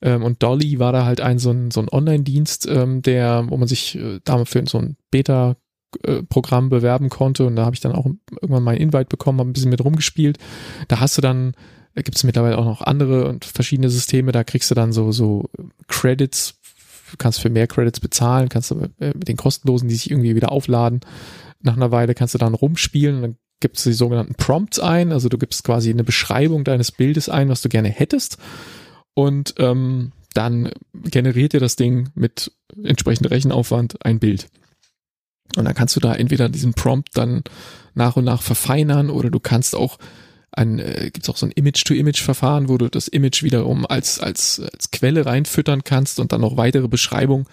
ähm, und DALL-E war da halt ein so ein, so ein Online-Dienst, ähm, der, wo man sich äh, damals für so ein Beta-Programm bewerben konnte und da habe ich dann auch irgendwann mal einen Invite bekommen, habe ein bisschen mit rumgespielt. Da hast du dann, da gibt es mittlerweile auch noch andere und verschiedene Systeme, da kriegst du dann so, so Credits, kannst für mehr Credits bezahlen, kannst du mit, äh, mit den kostenlosen, die sich irgendwie wieder aufladen. Nach einer Weile kannst du dann rumspielen und dann gibst du die sogenannten Prompts ein, also du gibst quasi eine Beschreibung deines Bildes ein, was du gerne hättest und ähm, dann generiert dir das Ding mit entsprechendem Rechenaufwand ein Bild. Und dann kannst du da entweder diesen Prompt dann nach und nach verfeinern oder du kannst auch ein, äh, gibt's auch so ein Image-to-Image-Verfahren, wo du das Image wiederum als, als, als Quelle reinfüttern kannst und dann noch weitere Beschreibungen,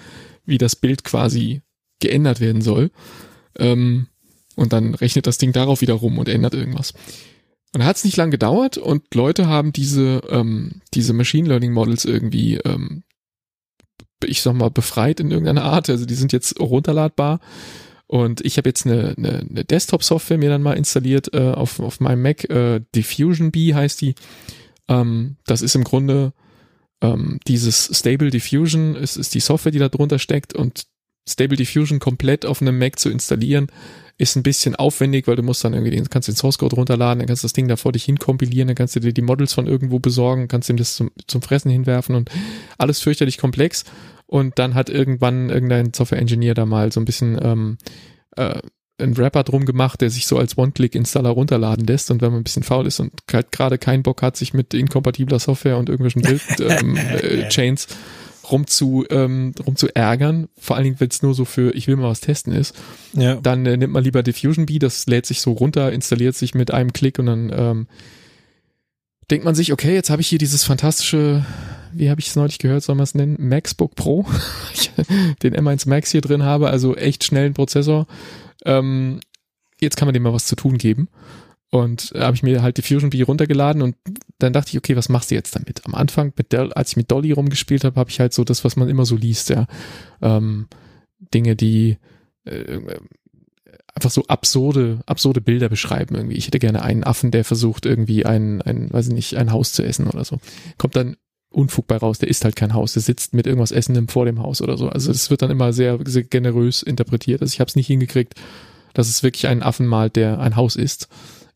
wie das Bild quasi geändert werden soll. Ähm, Und dann rechnet das Ding darauf wieder rum und ändert irgendwas. Und da hat es nicht lang gedauert und Leute haben diese, ähm, diese Machine Learning Models irgendwie, ähm, ich sag mal, befreit in irgendeiner Art. Also die sind jetzt runterladbar. Und ich habe jetzt eine, eine, eine Desktop-Software mir dann mal installiert äh, auf, auf meinem Mac. Äh, Diffusion Bee heißt die. Ähm, das ist im Grunde ähm, dieses Stable Diffusion. Es ist die Software, die da drunter steckt. Und Stable Diffusion komplett auf einem Mac zu installieren, ist ein bisschen aufwendig, weil du musst dann irgendwie den, kannst den Source Code runterladen, dann kannst du das Ding da vor dich hin kompilieren, dann kannst du dir die Models von irgendwo besorgen, kannst ihm das zum, zum Fressen hinwerfen und alles fürchterlich komplex. Und dann hat irgendwann irgendein Software-Engineer da mal so ein bisschen ähm, äh, einen Wrapper drum gemacht, der sich so als One-Click-Installer runterladen lässt und wenn man ein bisschen faul ist und halt gerade keinen Bock hat, sich mit inkompatibler Software und irgendwelchen Build-Chains ähm, äh, rum zu, ähm, rum zu ärgern, vor allen Dingen, wenn es nur so für, ich will mal was testen ist, ja. Dann äh, nimmt man lieber Diffusion Bee, das lädt sich so runter, installiert sich mit einem Klick und dann ähm, denkt man sich, okay, jetzt habe ich hier dieses fantastische, wie habe ich es neulich gehört, soll man es nennen, MacBook Pro, den M eins Max hier drin habe, also echt schnellen Prozessor, ähm, jetzt kann man dem mal was zu tun geben. Und da habe ich mir halt Diffusion Bee runtergeladen und dann dachte ich, okay, was machst du jetzt damit? Am Anfang, mit der, als ich mit DALL-E rumgespielt habe, habe ich halt so das, was man immer so liest, ja. Ähm, Dinge, die äh, einfach so absurde, absurde Bilder beschreiben irgendwie. Ich hätte gerne einen Affen, der versucht irgendwie ein, ein, weiß ich nicht, ein Haus zu essen oder so. Kommt dann Unfug bei raus, der isst halt kein Haus, der sitzt mit irgendwas Essendem vor dem Haus oder so. Also das wird dann immer sehr, sehr generös interpretiert. Also ich habe es nicht hingekriegt, dass es wirklich einen Affen malt, der ein Haus ist.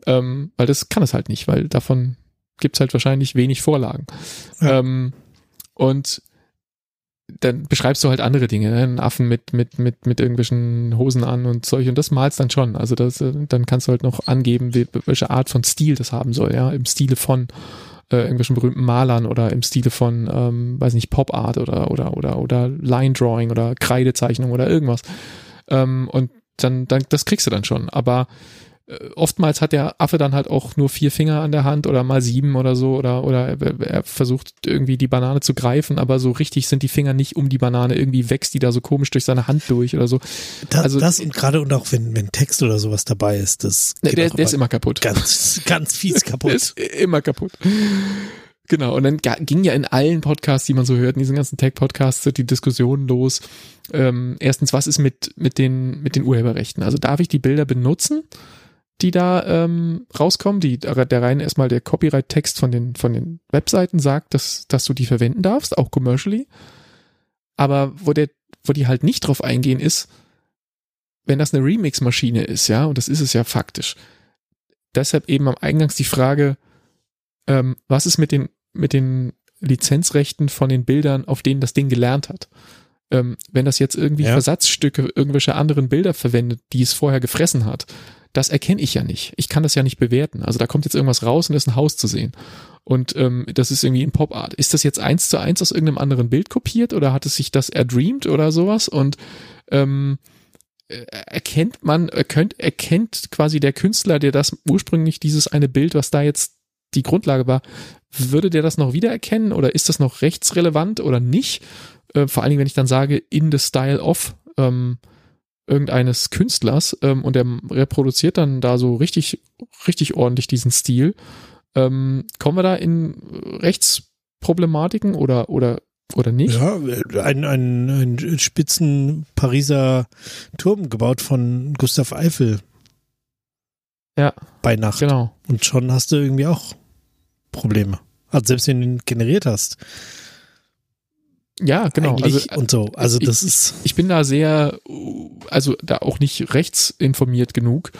Ähm, weil das kann es halt nicht, weil davon gibt es halt wahrscheinlich wenig Vorlagen. Ja. Ähm, und dann beschreibst du halt andere Dinge, ne? Einen Affen mit, mit, mit, mit irgendwelchen Hosen an und Zeug, und das malst dann schon. Also das, dann kannst du halt noch angeben, wie, welche Art von Stil das haben soll, ja, im Stile von äh, irgendwelchen berühmten Malern oder im Stile von, ähm, weiß nicht, Pop Art oder, oder, oder, oder Line Drawing oder Kreidezeichnung oder irgendwas. Ähm, und dann, dann, das kriegst du dann schon. Aber äh, oftmals hat der Affe dann halt auch nur vier Finger an der Hand oder mal sieben oder so, oder, oder er, er versucht irgendwie die Banane zu greifen, aber so richtig sind die Finger nicht um die Banane, irgendwie wächst die da so komisch durch seine Hand durch oder so. Das, also, das und gerade und auch wenn, wenn Text oder sowas dabei ist, das ne, der, der ist immer kaputt. Ganz, ganz fies kaputt. Der ist immer kaputt. Genau, und dann ging ja in allen Podcasts, die man so hört, in diesen ganzen Tech-Podcasts, die Diskussion los. Ähm, erstens, was ist mit, mit den, mit den Urheberrechten? Also darf ich die Bilder benutzen, die da ähm, rauskommen? Die, der rein erstmal der Copyright-Text von den, von den Webseiten sagt, dass, dass du die verwenden darfst, auch commercially. Aber wo der, wo die halt nicht drauf eingehen ist, wenn das eine Remix-Maschine ist, ja, und das ist es ja faktisch. Deshalb eben am Eingangs die Frage, ähm, was ist mit den mit den Lizenzrechten von den Bildern, auf denen das Ding gelernt hat. Ähm, wenn das jetzt irgendwie ja. Versatzstücke irgendwelcher anderen Bilder verwendet, die es vorher gefressen hat, das erkenne ich ja nicht. Ich kann das ja nicht bewerten. Also da kommt jetzt irgendwas raus und ist ein Haus zu sehen. Und ähm, das ist irgendwie in Pop-Art. Ist das jetzt eins zu eins aus irgendeinem anderen Bild kopiert oder hat es sich das erdreamt oder sowas? Und ähm, erkennt man, erkennt, erkennt quasi der Künstler, der das ursprünglich dieses eine Bild, was da jetzt die Grundlage war, würde der das noch wiedererkennen oder ist das noch rechtsrelevant oder nicht? Äh, vor allen Dingen, wenn ich dann sage, in the style of ähm, irgendeines Künstlers ähm, und der reproduziert dann da so richtig, richtig ordentlich diesen Stil. Ähm, kommen wir da in Rechtsproblematiken oder, oder, oder nicht? Ja, ein, ein, ein spitzen Pariser Turm gebaut von Gustav Eiffel. Ja. Bei Nacht. Genau. Und schon hast du irgendwie auch Probleme. Also selbst wenn du ihn generiert hast. Ja, genau. Also, und so. Also das ich, ist. Ich bin da sehr, also da auch nicht rechtsinformiert genug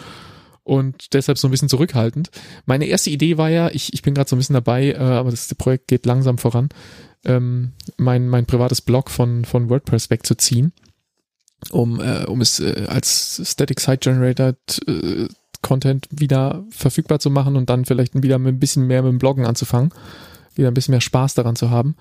und deshalb so ein bisschen zurückhaltend. Meine erste Idee war ja, ich, ich bin gerade so ein bisschen dabei, äh, aber das Projekt geht langsam voran, ähm, mein, mein privates Blog von, von WordPress wegzuziehen, um, äh, um es äh, als Static Site Generator äh, Content wieder verfügbar zu machen und dann vielleicht wieder mit ein bisschen mehr mit dem Bloggen anzufangen, wieder ein bisschen mehr Spaß daran zu haben.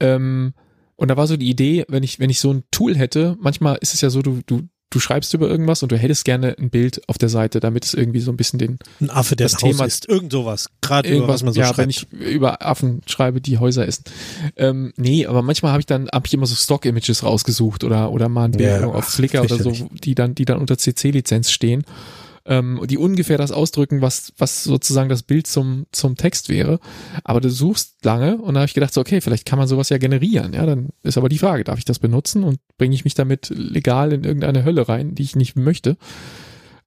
Ähm, und da war so die Idee, wenn ich, wenn ich so ein Tool hätte, manchmal ist es ja so, du, du, du schreibst über irgendwas und du hättest gerne ein Bild auf der Seite, damit es irgendwie so ein bisschen den... Ein Affe, der das ein Thema Haus ist, irgend sowas, gerade über was man so ja, schreibt. Ja, wenn ich über Affen schreibe, die Häuser essen. Ähm, nee, aber manchmal habe ich dann, habe ich immer so Stock-Images rausgesucht oder, oder mal eine Bewerbung ja, auf Flickr oder so, die dann, die dann unter C C-Lizenz stehen, die ungefähr das ausdrücken, was, was sozusagen das Bild zum, zum Text wäre. Aber du suchst lange und da habe ich gedacht, so, okay, vielleicht kann man sowas ja generieren. Ja, dann ist aber die Frage, darf ich das benutzen und bringe ich mich damit legal in irgendeine Hölle rein, die ich nicht möchte.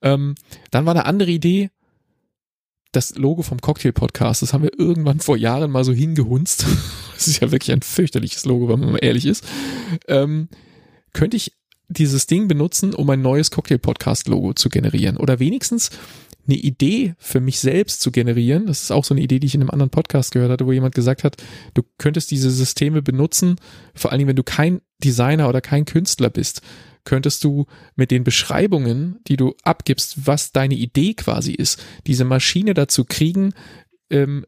Ähm, dann war eine andere Idee, das Logo vom Cocktail-Podcast, das haben wir irgendwann vor Jahren mal so hingehunzt. Das ist ja wirklich ein fürchterliches Logo, wenn man mal ehrlich ist. Ähm, könnte ich dieses Ding benutzen, um ein neues Cocktail-Podcast-Logo zu generieren oder wenigstens eine Idee für mich selbst zu generieren. Das ist auch so eine Idee, die ich in einem anderen Podcast gehört hatte, wo jemand gesagt hat, du könntest diese Systeme benutzen, vor allen Dingen, wenn du kein Designer oder kein Künstler bist, könntest du mit den Beschreibungen, die du abgibst, was deine Idee quasi ist, diese Maschine dazu kriegen, ähm,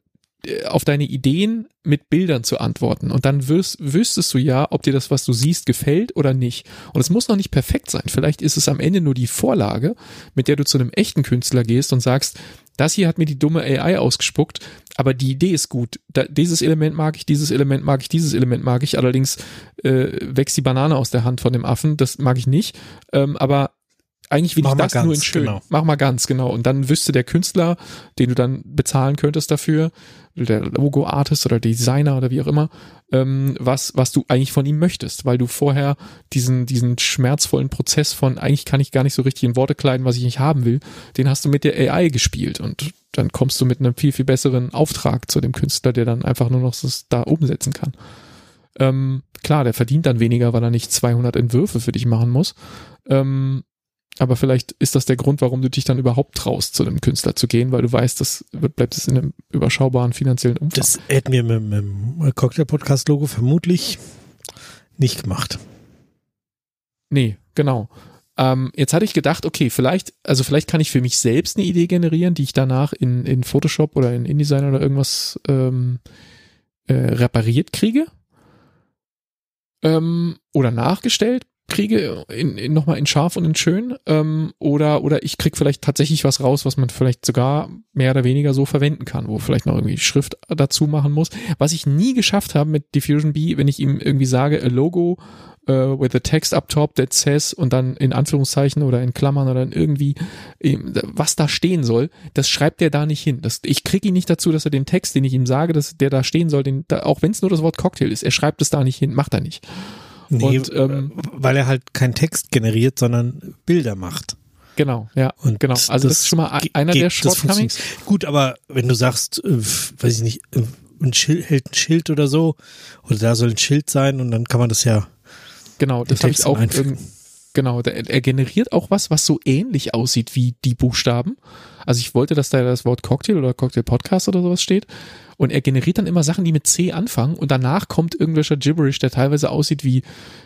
auf deine Ideen mit Bildern zu antworten. Und dann wirst, wüsstest du ja, ob dir das, was du siehst, gefällt oder nicht. Und es muss noch nicht perfekt sein. Vielleicht ist es am Ende nur die Vorlage, mit der du zu einem echten Künstler gehst und sagst, das hier hat mir die dumme A I ausgespuckt, aber die Idee ist gut. Da, dieses Element mag ich, dieses Element mag ich, dieses Element mag ich. Allerdings äh, wächst die Banane aus der Hand von dem Affen. Das mag ich nicht. Ähm, aber eigentlich will Mach ich das ganz, nur in schön. Genau. Mach mal ganz, genau. Und dann wüsste der Künstler, den du dann bezahlen könntest dafür, der Logo-Artist oder Designer oder wie auch immer, ähm, was, was du eigentlich von ihm möchtest, weil du vorher diesen, diesen schmerzvollen Prozess von eigentlich kann ich gar nicht so richtig in Worte kleiden, was ich nicht haben will, den hast du mit der A I gespielt und dann kommst du mit einem viel, viel besseren Auftrag zu dem Künstler, der dann einfach nur noch das da umsetzen kann. Ähm, klar, der verdient dann weniger, weil er nicht zweihundert Entwürfe für dich machen muss. Ähm, Aber vielleicht ist das der Grund, warum du dich dann überhaupt traust, zu einem Künstler zu gehen, weil du weißt, das wird, bleibt es in einem überschaubaren finanziellen Umfang. Das hätten wir mit, mit dem Cocktail-Podcast-Logo vermutlich nicht gemacht. Nee, genau. Ähm, jetzt hatte ich gedacht, okay, vielleicht, also vielleicht kann ich für mich selbst eine Idee generieren, die ich danach in, in Photoshop oder in InDesign oder irgendwas ähm, äh, repariert kriege ähm, oder nachgestellt kriege, in, in, nochmal in scharf und in schön, ähm, oder, oder ich kriege vielleicht tatsächlich was raus, was man vielleicht sogar mehr oder weniger so verwenden kann, wo vielleicht noch irgendwie Schrift dazu machen muss. Was ich nie geschafft habe mit Diffusion Bee, wenn ich ihm irgendwie sage, a logo uh, with a text up top that says und dann in Anführungszeichen oder in Klammern oder in irgendwie, was da stehen soll, das schreibt der da nicht hin. Das, ich kriege ihn nicht dazu, dass er den Text, den ich ihm sage, dass der da stehen soll, den, auch wenn es nur das Wort Cocktail ist, er schreibt es da nicht hin, macht er nicht. Nee, und, ähm, weil er halt keinen Text generiert, sondern Bilder macht. Genau, ja. Und genau. Also das, das ist schon mal einer geht, der Shortcomings. Gut, aber wenn du sagst, äh, weiß ich nicht, äh, ein Schild, hält ein Schild oder so, oder da soll ein Schild sein und dann kann man das ja. Genau, das habe ich auch. Ähm, genau, der, er generiert auch was, was so ähnlich aussieht wie die Buchstaben. Also ich wollte, dass da das Wort Cocktail oder Cocktail Podcast oder sowas steht. Und er generiert dann immer Sachen, die mit C anfangen und danach kommt irgendwelcher Gibberish, der teilweise aussieht wie,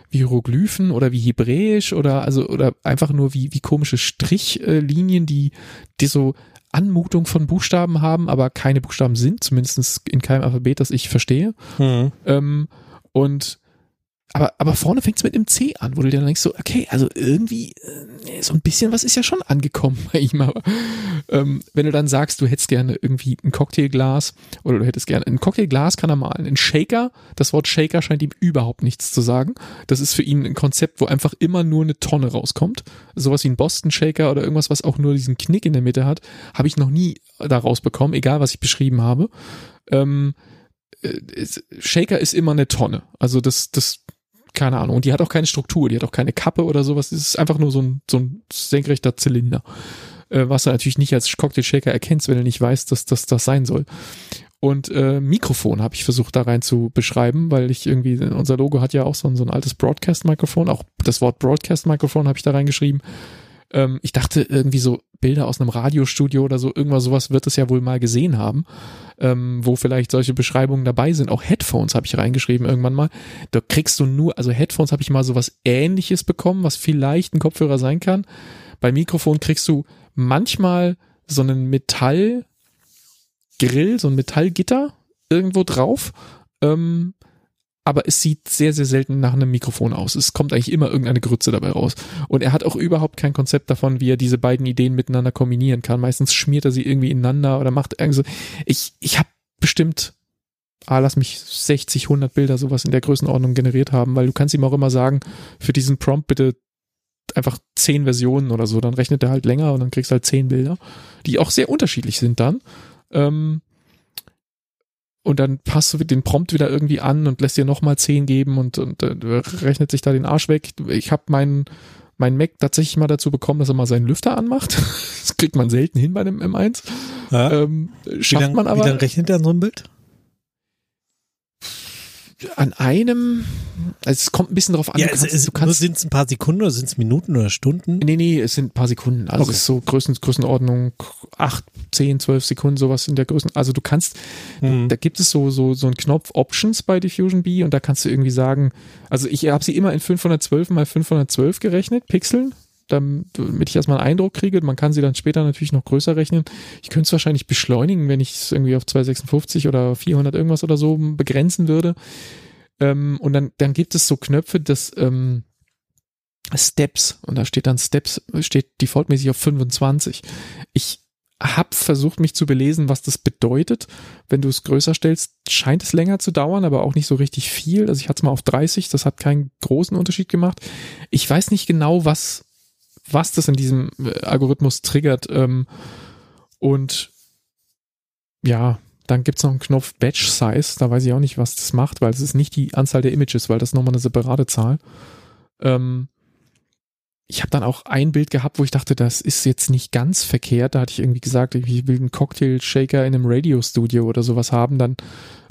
wie Hieroglyphen oder wie Hebräisch oder also oder einfach nur wie, wie komische Strichlinien, die, die so Anmutung von Buchstaben haben, aber keine Buchstaben sind, zumindest in keinem Alphabet, das ich verstehe. Mhm. Ähm, und aber, aber vorne fängt es mit einem C an, wo du dir dann denkst, so, okay, also irgendwie so ein bisschen was ist ja schon angekommen bei ihm, aber ähm, wenn du dann sagst, du hättest gerne irgendwie ein Cocktailglas oder du hättest gerne, ein Cocktailglas kann er malen, ein Shaker, das Wort Shaker scheint ihm überhaupt nichts zu sagen, das ist für ihn ein Konzept, wo einfach immer nur eine Tonne rauskommt, sowas wie ein Boston Shaker oder irgendwas, was auch nur diesen Knick in der Mitte hat, habe ich noch nie da rausbekommen, egal was ich beschrieben habe. Ähm, Shaker ist immer eine Tonne, also das, das keine Ahnung. Und die hat auch keine Struktur, die hat auch keine Kappe oder sowas. Es ist einfach nur so ein, so ein senkrechter Zylinder. Äh, was du natürlich nicht als Cocktail-Shaker erkennst, wenn du nicht weißt, dass das das sein soll. Und äh, Mikrofon habe ich versucht da rein zu beschreiben, weil ich irgendwie, unser Logo hat ja auch so ein, so ein altes Broadcast-Mikrofon. Auch das Wort Broadcast-Mikrofon habe ich da reingeschrieben. Ähm, ich dachte irgendwie so Bilder aus einem Radiostudio oder so, irgendwas sowas wird es ja wohl mal gesehen haben, ähm, wo vielleicht solche Beschreibungen dabei sind. Auch Headphones habe ich reingeschrieben irgendwann mal. Da kriegst du nur, also Headphones habe ich mal sowas Ähnliches bekommen, was vielleicht ein Kopfhörer sein kann. Bei Mikrofon kriegst du manchmal so einen Metallgrill, so ein Metallgitter irgendwo drauf, ähm, aber es sieht sehr, sehr selten nach einem Mikrofon aus. Es kommt eigentlich immer irgendeine Grütze dabei raus. Und er hat auch überhaupt kein Konzept davon, wie er diese beiden Ideen miteinander kombinieren kann. Meistens schmiert er sie irgendwie ineinander oder macht irgendwie so. Ich, ich habe bestimmt, ah, lass mich sechzig, hundert Bilder sowas in der Größenordnung generiert haben, weil du kannst ihm auch immer sagen, für diesen Prompt bitte einfach zehn Versionen oder so. Dann rechnet er halt länger und dann kriegst du halt zehn Bilder, die auch sehr unterschiedlich sind dann. Ähm, Und dann passt du den Prompt wieder irgendwie an und lässt dir nochmal zehn geben und, und äh, rechnet sich da den Arsch weg. Ich habe meinen mein Mac tatsächlich mal dazu bekommen, dass er mal seinen Lüfter anmacht. Das kriegt man selten hin bei einem M eins. Ja. Ähm, schafft wie lang, man aber. Wie lange rechnet er an so einem Bild? An einem, also es kommt ein bisschen drauf an. Ja, sind es ein paar Sekunden oder sind es Minuten oder Stunden? Nee, nee, es sind ein paar Sekunden. Also okay. Es ist so Größen, Größenordnung acht, zehn, zwölf Sekunden, sowas in der Größen. Also du kannst, mhm. da gibt es so, so, so einen Knopf Options bei Diffusion Bee und da kannst du irgendwie sagen, also ich habe sie immer in fünfhundertzwölf mal fünfhundertzwölf gerechnet, Pixeln, damit ich erstmal einen Eindruck kriege. Man kann sie dann später natürlich noch größer rechnen. Ich könnte es wahrscheinlich beschleunigen, wenn ich es irgendwie auf zweihundertsechsundfünfzig oder vierhundert irgendwas oder so begrenzen würde. Ähm, und dann, dann gibt es so Knöpfe, das ähm, Steps, und da steht dann Steps, steht defaultmäßig auf fünfundzwanzig. Ich habe versucht, mich zu belesen, was das bedeutet. Wenn du es größer stellst, scheint es länger zu dauern, aber auch nicht so richtig viel. Also ich hatte es mal auf dreißig, das hat keinen großen Unterschied gemacht. Ich weiß nicht genau, was was das in diesem Algorithmus triggert. Ähm, und ja, dann gibt es noch einen Knopf Batch Size. Da weiß ich auch nicht, was das macht, weil es ist nicht die Anzahl der Images, weil das ist nochmal eine separate Zahl. Ähm, ich habe dann auch ein Bild gehabt, wo ich dachte, das ist jetzt nicht ganz verkehrt. Da hatte ich irgendwie gesagt, ich will einen Cocktail-Shaker in einem Radio-Studio oder sowas haben. Dann,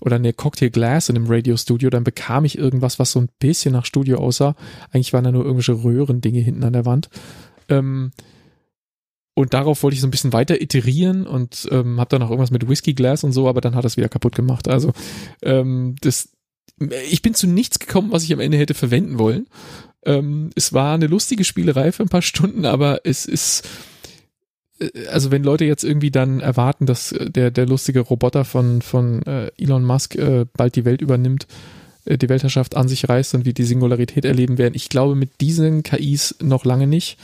oder eine Cocktail-Glass in einem Radio-Studio. Dann bekam ich irgendwas, was so ein bisschen nach Studio aussah. Eigentlich waren da nur irgendwelche Röhrendinge hinten an der Wand. Ähm, und darauf wollte ich so ein bisschen weiter iterieren und ähm, habe dann auch irgendwas mit Whiskey Glass und so, aber dann hat das wieder kaputt gemacht. Also ähm, das, ich bin zu nichts gekommen, was ich am Ende hätte verwenden wollen. Ähm, es war eine lustige Spielerei für ein paar Stunden, aber es ist... Also wenn Leute jetzt irgendwie dann erwarten, dass der, der lustige Roboter von, von äh, Elon Musk äh, bald die Welt übernimmt, äh, die Weltherrschaft an sich reißt und wir die Singularität erleben werden, ich glaube mit diesen K Is noch lange nicht.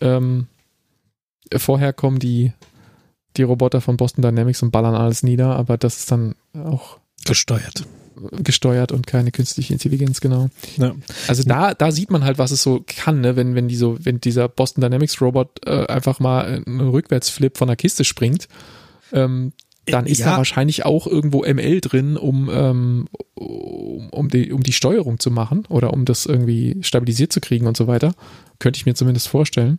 Ähm, vorher kommen die, die Roboter von Boston Dynamics und ballern alles nieder, aber das ist dann auch gesteuert. Gesteuert und keine künstliche Intelligenz, genau. Ja. Also da, da sieht man halt, was es so kann, ne? wenn, wenn, die so, wenn dieser Boston Dynamics Robot äh, einfach mal einen Rückwärtsflip von der Kiste springt, ähm, dann äh, ist ja. da wahrscheinlich auch irgendwo M L drin, um, ähm, um, die, um die Steuerung zu machen oder um das irgendwie stabilisiert zu kriegen und so weiter. Könnte ich mir zumindest vorstellen.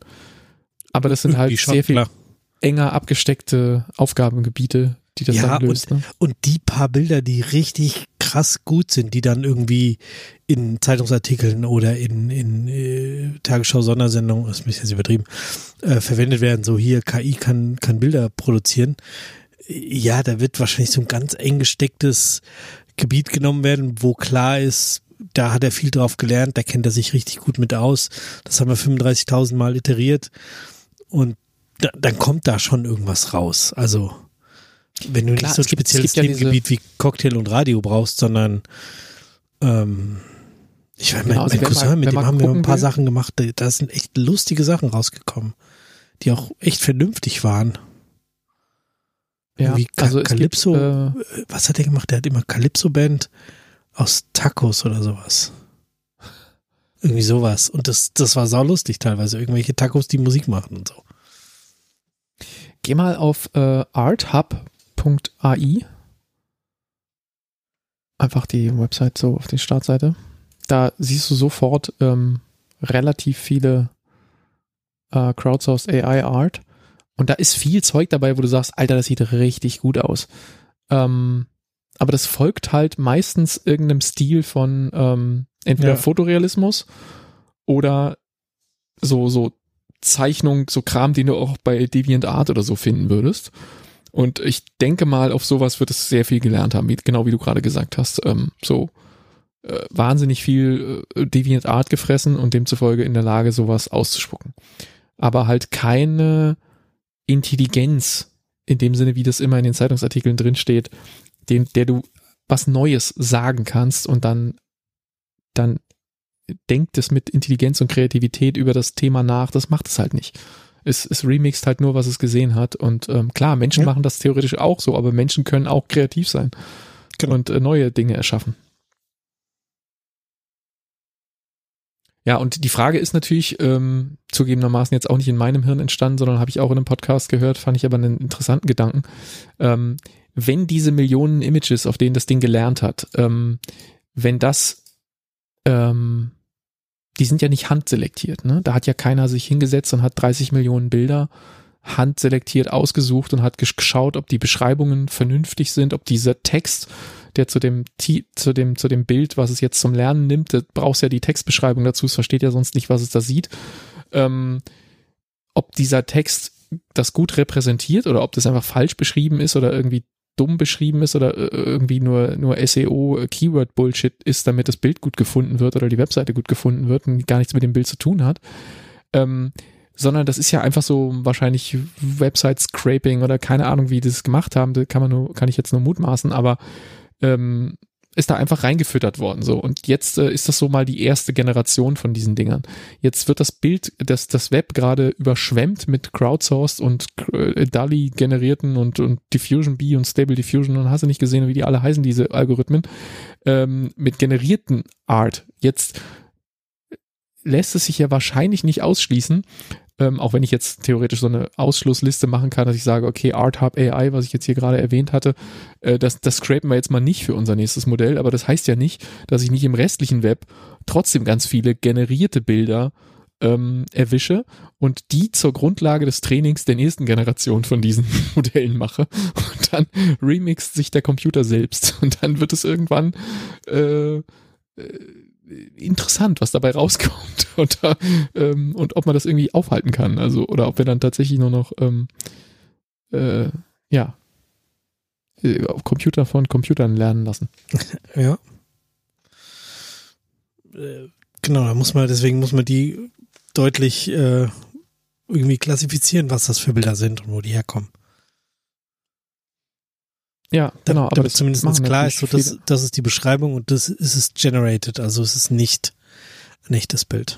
Aber das sind halt schon, sehr viel klar. enger abgesteckte Aufgabengebiete, die das ja, dann löst. Und, ne? und die paar Bilder, die richtig krass gut sind, die dann irgendwie in Zeitungsartikeln oder in, in äh, Tagesschau-Sondersendungen, das ist ein bisschen jetzt übertrieben, äh, verwendet werden. So hier, K I kann, kann Bilder produzieren. Ja, da wird wahrscheinlich so ein ganz eng gestecktes Gebiet genommen werden, wo klar ist, da hat er viel drauf gelernt, da kennt er sich richtig gut mit aus. Das haben wir fünfunddreißigtausend Mal iteriert. Und da, dann kommt da schon irgendwas raus. Also wenn du Klar, nicht so ein gibt, spezielles ja Themengebiet wie Cocktail und Radio brauchst, sondern ähm, ich weiß, genau, mein, mein also Cousin, man, mit dem haben wir ein paar will. Sachen gemacht, da sind echt lustige Sachen rausgekommen, die auch echt vernünftig waren. Ja, wie Ka- also Calypso, gibt, äh, was hat der gemacht? Der hat immer Calypso-Band aus Tacos oder sowas. Irgendwie sowas. Und das, das war saulustig teilweise, irgendwelche Tacos, die Musik machen und so. Geh mal auf äh, ArtHub .ai. Einfach die Website so auf die Startseite. Da siehst du sofort ähm, relativ viele äh, Crowdsourced A I Art. Und da ist viel Zeug dabei, wo du sagst, Alter, das sieht richtig gut aus. Ähm, aber das folgt halt meistens irgendeinem Stil von ähm, entweder ja. Fotorealismus oder so, so Zeichnung, so Kram, den du auch bei Deviant Art oder so finden würdest. Und ich denke mal, auf sowas wird es sehr viel gelernt haben, wie, genau wie du gerade gesagt hast. Ähm, so äh, wahnsinnig viel äh, Deviant Art gefressen und demzufolge in der Lage, sowas auszuspucken. Aber halt keine Intelligenz in dem Sinne, wie das immer in den Zeitungsartikeln drinsteht, dem, der du was Neues sagen kannst und dann, dann denkt es mit Intelligenz und Kreativität über das Thema nach. Das macht es halt nicht. Es, es remixt halt nur, was es gesehen hat. Und ähm, klar, Menschen ja. machen das theoretisch auch so, aber Menschen können auch kreativ sein genau. und äh, neue Dinge erschaffen. Ja, und die Frage ist natürlich ähm, zugegebenermaßen jetzt auch nicht in meinem Hirn entstanden, sondern habe ich auch in einem Podcast gehört, fand ich aber einen interessanten Gedanken. Ähm, wenn diese Millionen Images, auf denen das Ding gelernt hat, ähm, wenn das ähm, die sind ja nicht handselektiert, ne? Da hat ja keiner sich hingesetzt und hat dreißig Millionen Bilder handselektiert ausgesucht und hat geschaut, ob die Beschreibungen vernünftig sind, ob dieser Text, der zu dem, zu dem, zu dem Bild, was es jetzt zum Lernen nimmt, da brauchst ja die Textbeschreibung dazu, es versteht ja sonst nicht, was es da sieht, ähm, ob dieser Text das gut repräsentiert oder ob das einfach falsch beschrieben ist oder irgendwie dumm beschrieben ist oder irgendwie nur, nur S E O-Keyword-Bullshit ist, damit das Bild gut gefunden wird oder die Webseite gut gefunden wird und gar nichts mit dem Bild zu tun hat. Ähm, sondern das ist ja einfach so wahrscheinlich Website-Scraping oder keine Ahnung, wie die das gemacht haben. Da kann man nur, kann ich jetzt nur mutmaßen, aber ähm, ist da einfach reingefüttert worden so. Und jetzt äh, ist das so mal die erste Generation von diesen Dingern. Jetzt wird das Bild, das, das Web gerade überschwemmt mit crowdsourced und äh, D A L L-E generierten und, und Diffusion Bee und Stable Diffusion und hast du nicht gesehen, wie die alle heißen, diese Algorithmen, ähm, mit generierten Art. Jetzt lässt es sich ja wahrscheinlich nicht ausschließen, ähm, auch wenn ich jetzt theoretisch so eine Ausschlussliste machen kann, dass ich sage, okay, ArtHub A I, was ich jetzt hier gerade erwähnt hatte, äh, das, das scrapen wir jetzt mal nicht für unser nächstes Modell, aber das heißt ja nicht, dass ich nicht im restlichen Web trotzdem ganz viele generierte Bilder ähm, erwische und die zur Grundlage des Trainings der nächsten Generation von diesen Modellen mache und dann remixt sich der Computer selbst und dann wird es irgendwann äh, interessant, was dabei rauskommt und, ähm, und ob man das irgendwie aufhalten kann. Also, oder ob wir dann tatsächlich nur noch ähm, äh, ja, auf Computer von Computern lernen lassen. Ja. Genau, da muss man, deswegen muss man die deutlich äh, irgendwie klassifizieren, was das für Bilder sind und wo die herkommen. Ja, genau. Damit, aber das zumindest klar ist, so, das, das ist die Beschreibung und das ist es generated, also es ist nicht ein echtes Bild.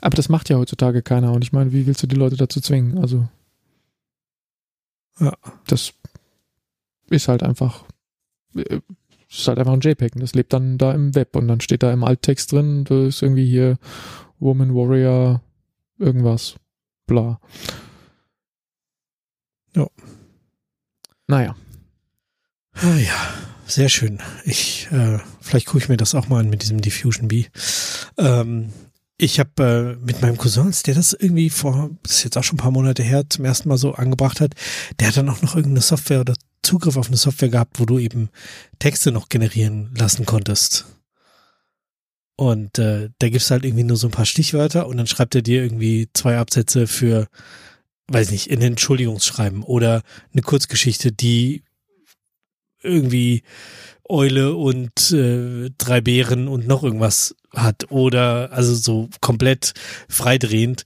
Aber das macht ja heutzutage keiner und ich meine, wie willst du die Leute dazu zwingen? Also ja, das ist halt einfach ist halt einfach ein JPEG und das lebt dann da im Web und dann steht da im Alttext drin, da ist irgendwie hier Woman Warrior irgendwas, bla. Ja. Naja. Ah ja, sehr schön. Ich, äh, vielleicht gucke ich mir das auch mal an mit diesem Diffusion Bee. Ähm, ich habe äh, mit meinem Cousin, der das irgendwie vor, das ist jetzt auch schon ein paar Monate her, zum ersten Mal so angebracht hat, der hat dann auch noch irgendeine Software oder Zugriff auf eine Software gehabt, wo du eben Texte noch generieren lassen konntest. Und äh, da gibst du halt irgendwie nur so ein paar Stichwörter und dann schreibt er dir irgendwie zwei Absätze für, weiß nicht, in Entschuldigungsschreiben oder eine Kurzgeschichte, die irgendwie Eule und äh, drei Bären und noch irgendwas hat oder also so komplett freidrehend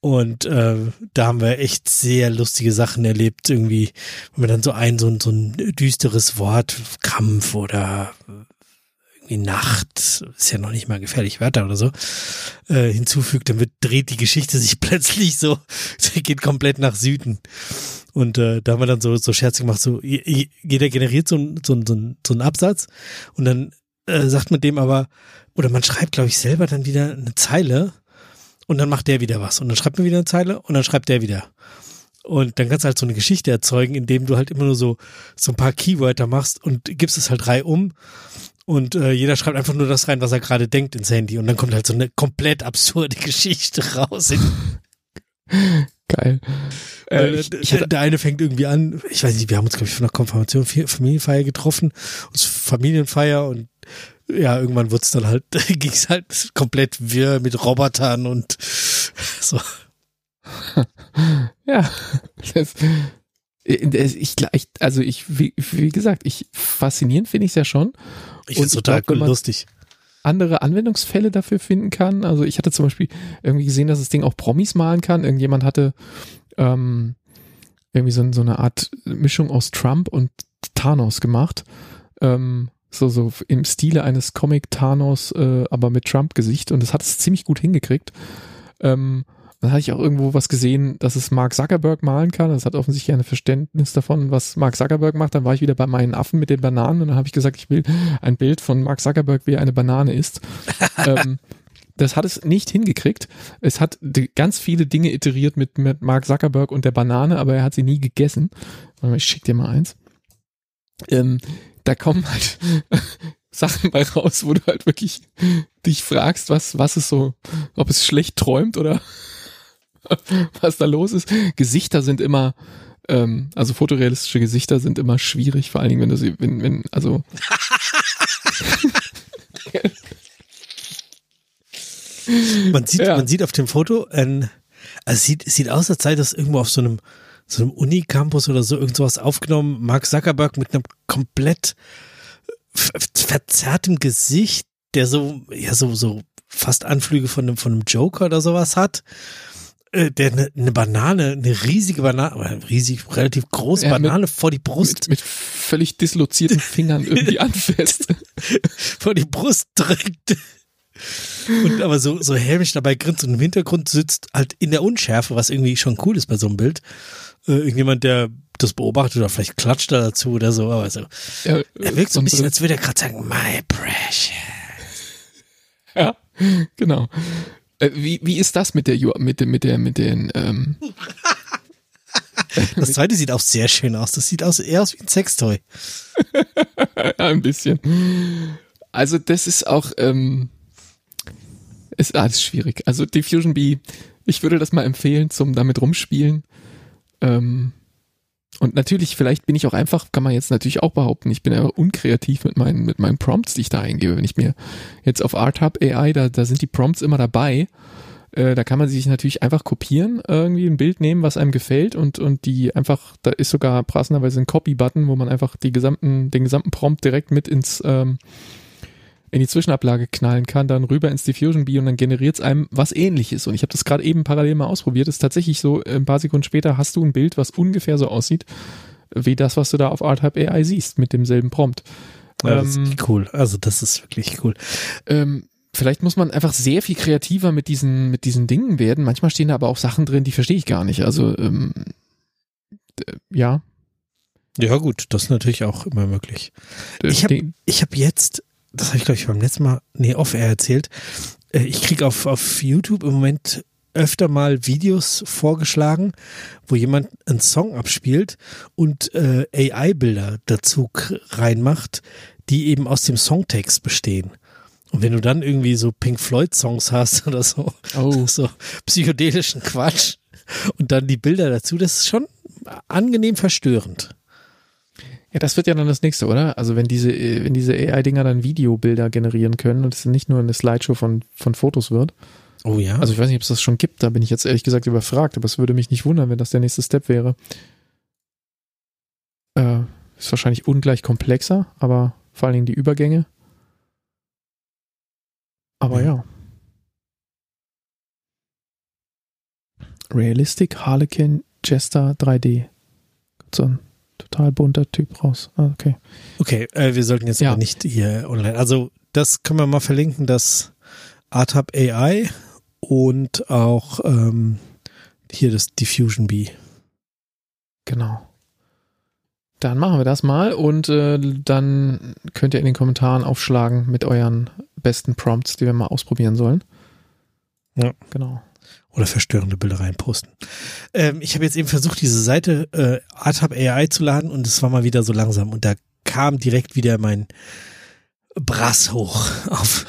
und äh, da haben wir echt sehr lustige Sachen erlebt irgendwie, wenn man dann so ein so ein, so ein düsteres Wort, Kampf oder irgendwie Nacht, ist ja noch nicht mal gefährlich, Wörter oder so, äh, hinzufügt, dann wird, dreht die Geschichte sich plötzlich so, sie geht komplett nach Süden. Und äh, da haben wir dann so, so Scherz gemacht, so jeder generiert so, so, so, so einen Absatz und dann äh, sagt man dem aber, oder man schreibt, glaube ich, selber dann wieder eine Zeile und dann macht der wieder was und dann schreibt man wieder eine Zeile und dann schreibt der wieder. Und dann kannst du halt so eine Geschichte erzeugen, indem du halt immer nur so, so ein paar Keywörter machst und gibst es halt drei um und äh, jeder schreibt einfach nur das rein, was er gerade denkt ins Handy und dann kommt halt so eine komplett absurde Geschichte raus. Geil. Äh, ich, ich hatte, der eine fängt irgendwie an, ich weiß nicht, wir haben uns, glaube ich, von einer Konfirmation, Familienfeier getroffen, uns Familienfeier und ja, irgendwann wurde es dann halt, ging es halt komplett wirr mit Robotern und so. Ja, das, das, ich, also ich, wie, wie gesagt, ich faszinierend finde ich es ja schon. Ich finde es total glaub, cool, lustig. Andere Anwendungsfälle dafür finden kann. Also ich hatte zum Beispiel irgendwie gesehen, dass das Ding auch Promis malen kann. Irgendjemand hatte ähm, irgendwie so, so eine Art Mischung aus Trump und Thanos gemacht. Ähm, so, so im Stile eines Comic-Thanos, äh, aber mit Trump-Gesicht. Und das hat es ziemlich gut hingekriegt. Ähm, dann hatte ich auch irgendwo was gesehen, dass es Mark Zuckerberg malen kann. Das hat offensichtlich ein Verständnis davon, was Mark Zuckerberg macht. Dann war ich wieder bei meinen Affen mit den Bananen und dann habe ich gesagt, ich will ein Bild von Mark Zuckerberg, wie er eine Banane isst. ähm, das hat es nicht hingekriegt. Es hat ganz viele Dinge iteriert mit, mit Mark Zuckerberg und der Banane, aber er hat sie nie gegessen. Ich schicke dir mal eins. Ähm, da kommen halt Sachen bei raus, wo du halt wirklich dich fragst, was, was es so, ob es schlecht träumt oder was da los ist. Gesichter sind immer, ähm, also fotorealistische Gesichter sind immer schwierig, vor allen Dingen, wenn du sie, wenn, wenn, also. man sieht, ja. man sieht auf dem Foto, ein, also es sieht, es sieht aus, als sei das irgendwo auf so einem, so einem Unicampus oder so, irgend sowas aufgenommen. Mark Zuckerberg mit einem komplett verzerrtem Gesicht, der so, ja, so, so fast Anflüge von einem, von einem Joker oder sowas hat. Der eine, eine Banane, eine riesige Banane, oder riesig, relativ große ja, Banane mit, vor die Brust. Mit, mit völlig dislozierten Fingern irgendwie anfasst. Vor die Brust drückt. Und aber so, so hämisch dabei grinst und im Hintergrund sitzt halt in der Unschärfe, was irgendwie schon cool ist bei so einem Bild. Äh, irgendjemand, der das beobachtet oder vielleicht klatscht da dazu oder so, aber so. Ja, er wirkt so ein bisschen, so, als würde er gerade sagen, my precious. Ja, genau. Wie, wie ist das mit der mit der mit der mit den ähm Das zweite sieht auch sehr schön aus. Das sieht aus, eher aus wie ein Sextoy. Ein bisschen. Also das ist auch ähm, ist alles schwierig. Also Diffusion Bee, ich würde das mal empfehlen zum damit rumspielen. Ähm, Und natürlich, vielleicht bin ich auch einfach, kann man jetzt natürlich auch behaupten, ich bin einfach unkreativ mit meinen, mit meinen Prompts, die ich da eingebe. Wenn ich mir jetzt auf ArtHub A I, da, da sind die Prompts immer dabei. Äh, da kann man sich natürlich einfach kopieren, irgendwie ein Bild nehmen, was einem gefällt und, und die einfach, da ist sogar passenderweise ein Copy-Button, wo man einfach die gesamten, den gesamten Prompt direkt mit ins, ähm, in die Zwischenablage knallen kann, dann rüber ins Diffusion Bee und dann generiert es einem was Ähnliches. Und ich habe das gerade eben parallel mal ausprobiert. Es ist tatsächlich so, ein paar Sekunden später hast du ein Bild, was ungefähr so aussieht, wie das, was du da auf ArtHub A I siehst, mit demselben Prompt. Ja, das ähm, ist cool. Also das ist wirklich cool. Ähm, vielleicht muss man einfach sehr viel kreativer mit diesen, mit diesen Dingen werden. Manchmal stehen da aber auch Sachen drin, die verstehe ich gar nicht. Also ähm, d- ja. Ja gut, das ist natürlich auch immer möglich. Ich habe ich hab jetzt das habe ich, glaube ich, beim letzten Mal, nee, off-air erzählt. Ich kriege auf, auf YouTube im Moment öfter mal Videos vorgeschlagen, wo jemand einen Song abspielt und äh, A I-Bilder dazu k- reinmacht, die eben aus dem Songtext bestehen. Und wenn du dann irgendwie so Pink Floyd-Songs hast oder so, oh. so psychedelischen Quatsch und dann die Bilder dazu, das ist schon angenehm verstörend. Ja, das wird ja dann das nächste, oder? Also wenn diese, wenn diese A I-Dinger dann Videobilder generieren können und es nicht nur eine Slideshow von, von Fotos wird. Oh ja. Also ich weiß nicht, ob es das schon gibt, da bin ich jetzt ehrlich gesagt überfragt, aber es würde mich nicht wundern, wenn das der nächste Step wäre. Äh, ist wahrscheinlich ungleich komplexer, aber vor allen Dingen die Übergänge. Aber ja. ja. Realistic Harlequin Jester drei D. Gibt's so ein total bunter Typ raus. Ah, okay, okay äh, wir sollten jetzt ja. aber nicht hier online. Also das können wir mal verlinken, das ArtHub A I und auch ähm, hier das Diffusion Bee. Genau. Dann machen wir das mal und äh, dann könnt ihr in den Kommentaren aufschlagen mit euren besten Prompts, die wir mal ausprobieren sollen. Ja. Genau. Oder verstörende Bilder reinposten. Ähm, ich habe jetzt eben versucht, diese Seite äh, ArtHub A I zu laden und es war mal wieder so langsam. Und da kam direkt wieder mein Brass hoch. Auf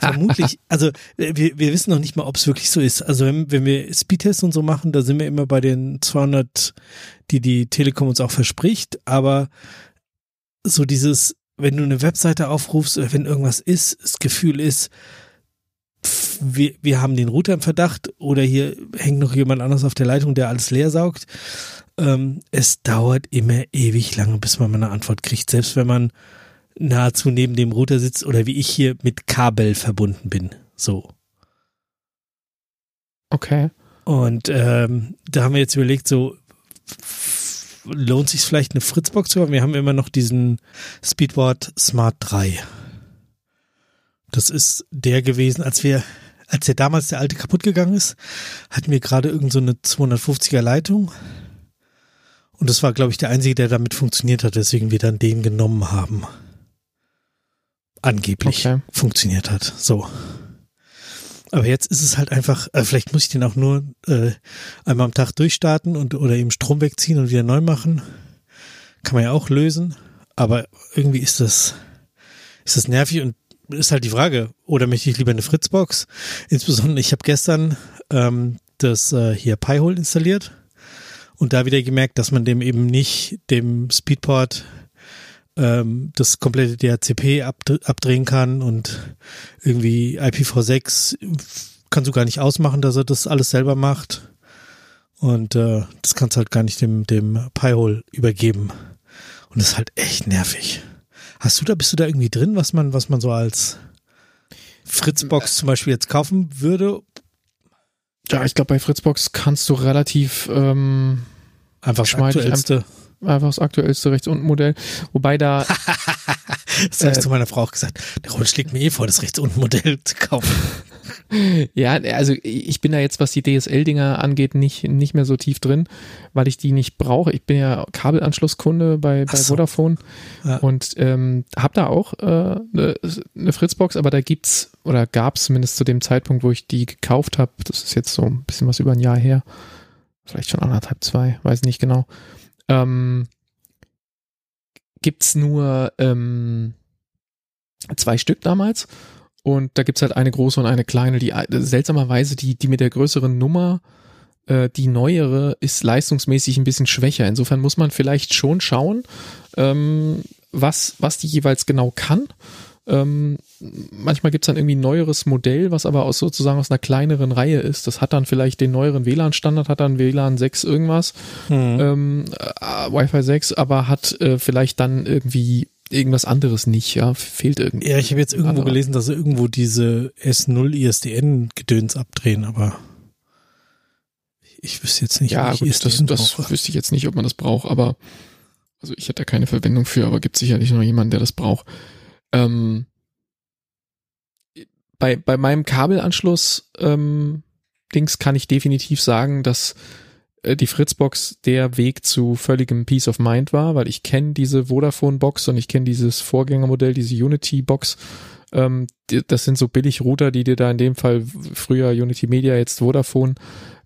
vermutlich, also wir, wir wissen noch nicht mal, ob es wirklich so ist. Also wenn, wenn wir Speedtests und so machen, da sind wir immer bei den zweihundert, die die Telekom uns auch verspricht. Aber so dieses, wenn du eine Webseite aufrufst oder wenn irgendwas ist, das Gefühl ist, Wir, wir haben den Router im Verdacht oder hier hängt noch jemand anderes auf der Leitung, der alles leer saugt. Ähm, es dauert immer ewig lange, bis man mal eine Antwort kriegt, selbst wenn man nahezu neben dem Router sitzt oder wie ich hier mit Kabel verbunden bin. So. Okay. Und ähm, da haben wir jetzt überlegt, so lohnt sich vielleicht eine Fritzbox zu haben? Wir haben immer noch diesen Speedboard Smart drei. Das ist der gewesen, als wir, als der damals der alte kaputt gegangen ist, hatten wir gerade irgend so eine zweihundertfünfziger Leitung. Und das war, glaube ich, der einzige, der damit funktioniert hat, weswegen wir dann den genommen haben. Angeblich okay. funktioniert hat. So. Aber jetzt ist es halt einfach, äh, vielleicht muss ich den auch nur äh, einmal am Tag durchstarten und oder eben Strom wegziehen und wieder neu machen. Kann man ja auch lösen. Aber irgendwie ist das, ist das nervig und ist halt die Frage, oder möchte ich lieber eine Fritzbox? Insbesondere, ich habe gestern ähm, das äh, hier Pi-hole installiert und da wieder gemerkt, dass man dem eben nicht, dem Speedport, ähm, das komplette D H C P abd- abdrehen kann und irgendwie I P v sechs kannst du gar nicht ausmachen, dass er das alles selber macht und äh, das kannst du halt gar nicht dem, dem Pi-hole übergeben und das ist halt echt nervig. Hast du da, bist du da irgendwie drin, was man, was man so als Fritzbox zum Beispiel jetzt kaufen würde? Ja, ich glaube, bei Fritzbox kannst du relativ ähm, einfach das aktuellste. Einfach das aktuellste rechts unten Modell. Wobei da. Das habe ich äh, zu meiner Frau auch gesagt. Der Rund schlägt mir eh vor, das rechts unten Modell zu kaufen. Ja, also ich bin da jetzt, was die D S L-Dinger angeht, nicht, nicht mehr so tief drin, weil ich die nicht brauche. Ich bin ja Kabelanschlusskunde bei, bei so. Vodafone ja. und ähm, habe da auch äh, eine, eine Fritzbox, aber da gibt's oder gab es zumindest zu dem Zeitpunkt, wo ich die gekauft habe, das ist jetzt so ein bisschen was über ein Jahr her, vielleicht schon anderthalb, zwei, weiß nicht genau, ähm, gibt's nur ähm, zwei Stück damals. Und da gibt es halt eine große und eine kleine, die seltsamerweise die, die mit der größeren Nummer äh, die neuere ist leistungsmäßig ein bisschen schwächer. Insofern muss man vielleicht schon schauen, ähm, was, was die jeweils genau kann. Ähm, manchmal gibt es dann irgendwie ein neueres Modell, was aber aus sozusagen aus einer kleineren Reihe ist. Das hat dann vielleicht den neueren W LAN-Standard, hat dann W LAN sechs irgendwas, mhm. ähm, äh, Wi-Fi sechs, aber hat äh, vielleicht dann irgendwie irgendwas anderes nicht, ja, fehlt irgendwie. Ja, ich habe jetzt irgendwo andere. gelesen, dass sie irgendwo diese S null I S D N-Gedöns abdrehen, aber ich wüsste jetzt nicht, ja, ob ich gut, I S D N das, das wüsste ich jetzt nicht, ob man das braucht, aber also ich hätte da keine Verwendung für, aber gibt sicherlich noch jemanden, der das braucht. Ähm, bei, bei meinem Kabelanschluss ähm, Dings kann ich definitiv sagen, dass äh, die Fritzbox der Weg zu völligem Peace of Mind war, weil ich kenne diese Vodafone-Box und ich kenne dieses Vorgängermodell, diese Unity-Box. Ähm, die, das sind so Billig-Router, die dir da in dem Fall früher Unity Media, jetzt Vodafone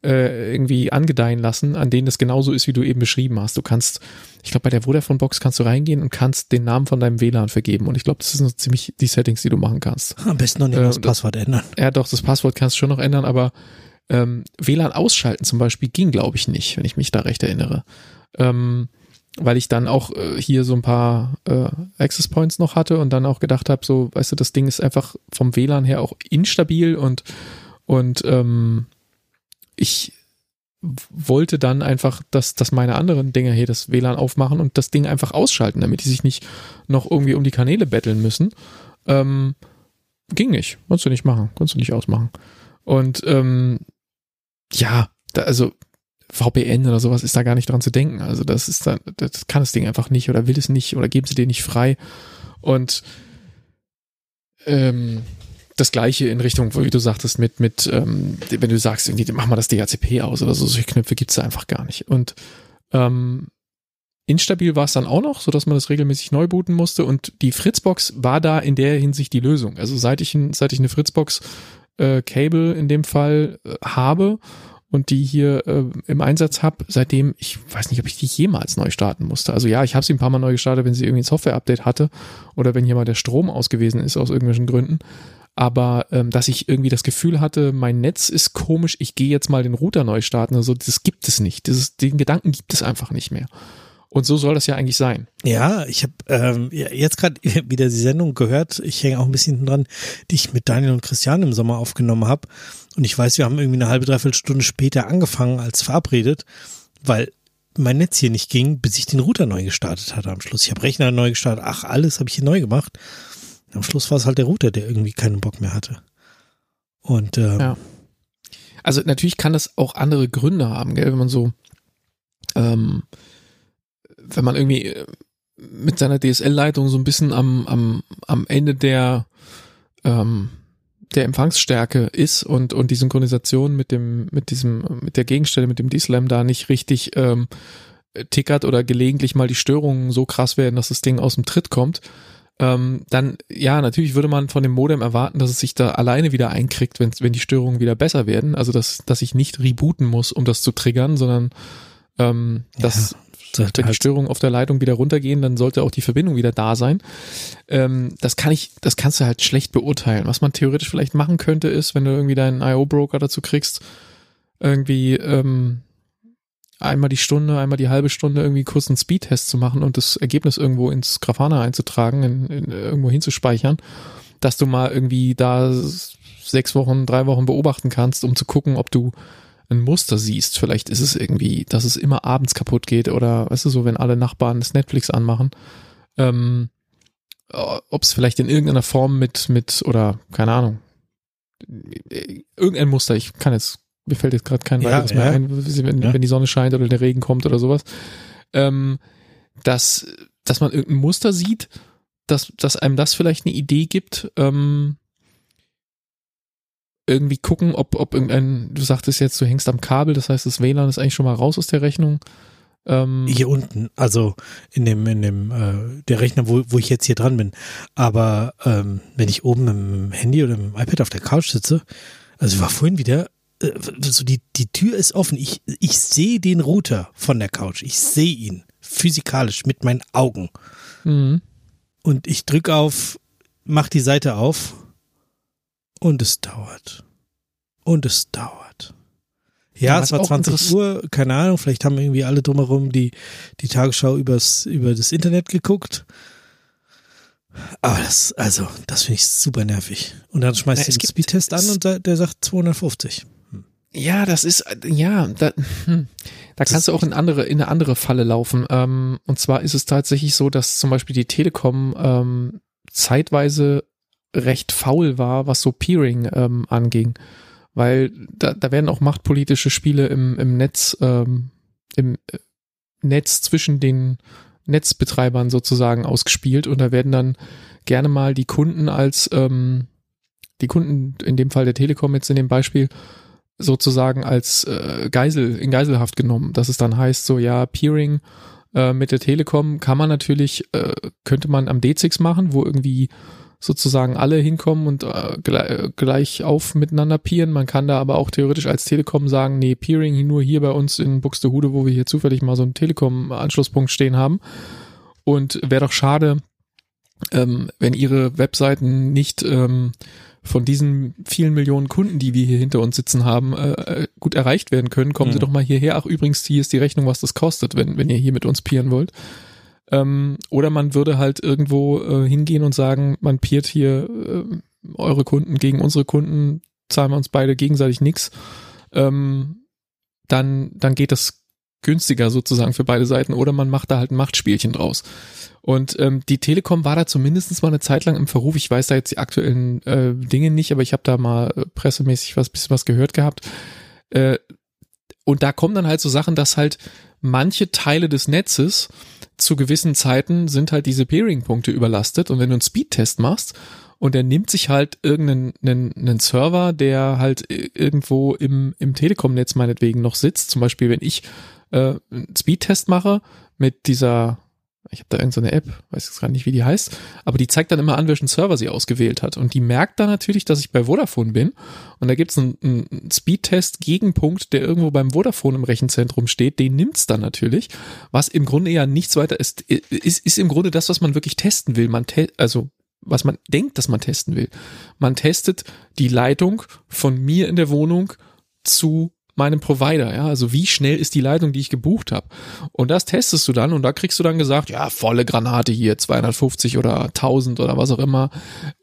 äh, irgendwie angedeihen lassen, an denen das genauso ist, wie du eben beschrieben hast. Du kannst, ich glaube, bei der Vodafone-Box kannst du reingehen und kannst den Namen von deinem W LAN vergeben. Und ich glaube, das sind so ziemlich die Settings, die du machen kannst. Am besten noch nicht äh, das Passwort ändern. Ja, doch, das Passwort kannst du schon noch ändern, aber ähm, W LAN ausschalten zum Beispiel ging, glaube ich, nicht, wenn ich mich da recht erinnere. Ähm, weil ich dann auch äh, hier so ein paar äh, Access Points noch hatte und dann auch gedacht habe, so, weißt du, das Ding ist einfach vom W LAN her auch instabil und, und ähm, ich wollte dann einfach, dass, dass meine anderen Dinger hier das W LAN aufmachen und das Ding einfach ausschalten, damit die sich nicht noch irgendwie um die Kanäle betteln müssen. Ähm, ging nicht. Konntest du nicht machen. Konntest du nicht ausmachen. Und ähm, ja, da, also V P N oder sowas ist da gar nicht dran zu denken. Also das ist dann, das kann das Ding einfach nicht oder will es nicht oder geben sie dir nicht frei. Und ähm, das Gleiche in Richtung, wie du sagtest, mit, mit ähm, wenn du sagst, irgendwie, mach mal das D H C P aus oder so, solche Knöpfe gibt es da einfach gar nicht. Und ähm, instabil war es dann auch noch, sodass man das regelmäßig neu booten musste. Und die Fritzbox war da in der Hinsicht die Lösung. Also seit ich, seit ich eine Fritzbox äh, Cable in dem Fall äh, habe und die hier äh, im Einsatz habe, seitdem, ich weiß nicht, ob ich die jemals neu starten musste. Also ja, ich habe sie ein paar Mal neu gestartet, wenn sie irgendwie ein Software-Update hatte oder wenn hier mal der Strom aus gewesen ist aus irgendwelchen Gründen. Aber ähm, dass ich irgendwie das Gefühl hatte, mein Netz ist komisch, ich gehe jetzt mal den Router neu starten oder so, das gibt es nicht. Das ist, den Gedanken gibt es einfach nicht mehr. Und so soll das ja eigentlich sein. Ja, ich habe ähm, jetzt gerade wieder die Sendung gehört, ich hänge auch ein bisschen dran, die ich mit Daniel und Christian im Sommer aufgenommen habe. Und ich weiß, wir haben irgendwie eine halbe, dreiviertel Stunde später angefangen als verabredet, weil mein Netz hier nicht ging, bis ich den Router neu gestartet hatte am Schluss. Ich habe Rechner neu gestartet, ach, alles habe ich hier neu gemacht. Am Schluss war es halt der Router, der irgendwie keinen Bock mehr hatte. Und ähm, ja. Also natürlich kann das auch andere Gründe haben, gell? Wenn man so ähm, wenn man irgendwie mit seiner D S L-Leitung so ein bisschen am, am, am Ende der, ähm, der Empfangsstärke ist und, und die Synchronisation mit dem, mit diesem, mit der Gegenstelle, mit dem D S L A M da nicht richtig ähm, tickert oder gelegentlich mal die Störungen so krass werden, dass das Ding aus dem Tritt kommt, ähm, dann, ja, natürlich würde man von dem Modem erwarten, dass es sich da alleine wieder einkriegt, wenn, wenn die Störungen wieder besser werden. Also, dass, dass ich nicht rebooten muss, um das zu triggern, sondern ähm, ja. dass Wenn die Störungen auf der Leitung wieder runtergehen, dann sollte auch die Verbindung wieder da sein. Ähm, das kann ich, das kannst du halt schlecht beurteilen. Was man theoretisch vielleicht machen könnte, ist, wenn du irgendwie deinen I O-Broker dazu kriegst, irgendwie ähm, einmal die Stunde, einmal die halbe Stunde irgendwie kurz einen Speedtest zu machen und das Ergebnis irgendwo ins Grafana einzutragen, in, in, irgendwo hinzuspeichern, dass du mal irgendwie da sechs Wochen, drei Wochen beobachten kannst, um zu gucken, ob du ein Muster siehst. Vielleicht ist es irgendwie, dass es immer abends kaputt geht oder, weißt du, so, wenn alle Nachbarn das Netflix anmachen, ähm, ob es vielleicht in irgendeiner Form mit, mit oder, keine Ahnung, irgendein Muster, ich kann jetzt, mir fällt jetzt gerade kein weiteres ja, ja. mehr ein, wenn, ja. wenn die Sonne scheint oder der Regen kommt oder sowas, ähm, dass, dass man irgendein Muster sieht, dass, dass einem das vielleicht eine Idee gibt, ähm, irgendwie gucken, ob, ob irgendein, du sagtest jetzt, du hängst am Kabel, das heißt, das W LAN ist eigentlich schon mal raus aus der Rechnung. Ähm hier unten, also in dem, in dem, äh, der Rechner, wo, wo ich jetzt hier dran bin. Aber ähm, wenn ich oben im Handy oder im iPad auf der Couch sitze, also war vorhin wieder, äh, so die, die Tür ist offen, ich, ich sehe den Router von der Couch, ich sehe ihn physikalisch mit meinen Augen. Mhm. Und ich drücke auf, mach die Seite auf. Und es dauert. Und es dauert. Ja, es war zwanzig Uhr, keine Ahnung, vielleicht haben irgendwie alle drumherum die, die Tagesschau übers, über das Internet geguckt. Aber das, also, das finde ich super nervig. Und dann schmeißt du den Speedtest an und da, der sagt zweihundertfünfzig. Hm. Ja, das ist, ja, da, hm, da kannst du auch in, andere, in eine andere Falle laufen. Ähm, und zwar ist es tatsächlich so, dass zum Beispiel die Telekom ähm, zeitweise recht faul war, was so Peering ähm, anging. Weil da, da werden auch machtpolitische Spiele im, im Netz, ähm, im Netz zwischen den Netzbetreibern sozusagen ausgespielt und da werden dann gerne mal die Kunden als, ähm, die Kunden, in dem Fall der Telekom jetzt in dem Beispiel, sozusagen als äh, Geisel, in Geiselhaft genommen, dass es dann heißt, so ja, Peering äh, mit der Telekom kann man natürlich, äh, könnte man am D-Zix machen, wo irgendwie sozusagen alle hinkommen und äh, gleich, gleich auf miteinander peeren. Man kann da aber auch theoretisch als Telekom sagen, nee, Peering nur hier bei uns in Buxtehude, wo wir hier zufällig mal so einen Telekom-Anschlusspunkt stehen haben. Und wäre doch schade, ähm, wenn ihre Webseiten nicht ähm, von diesen vielen Millionen Kunden, die wir hier hinter uns sitzen haben, äh, gut erreicht werden können. Kommen mhm. Sie doch mal hierher. Ach, übrigens, hier ist die Rechnung, was das kostet, wenn, wenn ihr hier mit uns peeren wollt. Oder man würde halt irgendwo äh, hingehen und sagen, man peert hier äh, eure Kunden gegen unsere Kunden, zahlen wir uns beide gegenseitig nichts. Ähm, dann, dann geht das günstiger sozusagen für beide Seiten. Oder man macht da halt ein Machtspielchen draus. Und ähm, die Telekom war da zumindest mal eine Zeit lang im Verruf. Ich weiß da jetzt die aktuellen äh, Dinge nicht, aber ich habe da mal äh, pressemäßig was bisschen was gehört gehabt. Äh, und da kommen dann halt so Sachen, dass halt manche Teile des Netzes zu gewissen Zeiten sind halt diese Peering-Punkte überlastet und wenn du einen Speedtest machst und der nimmt sich halt irgendeinen einen, einen Server, der halt irgendwo im, im Telekom-Netz meinetwegen noch sitzt, zum Beispiel wenn ich äh, einen Speedtest mache mit dieser, ich habe da irgendeine App, weiß jetzt gerade nicht, wie die heißt, aber die zeigt dann immer an, welchen Server sie ausgewählt hat und die merkt dann natürlich, dass ich bei Vodafone bin und da gibt es einen, einen Speedtest-Gegenpunkt, der irgendwo beim Vodafone im Rechenzentrum steht, den nimmt es dann natürlich, was im Grunde ja nichts weiter ist, ist, ist im Grunde das, was man wirklich testen will, man te- also was man denkt, dass man testen will. Man testet die Leitung von mir in der Wohnung zu meinem Provider, ja, also wie schnell ist die Leitung, die ich gebucht habe und das testest du dann und da kriegst du dann gesagt, ja, volle Granate hier, zweihundertfünfzig oder tausend oder was auch immer,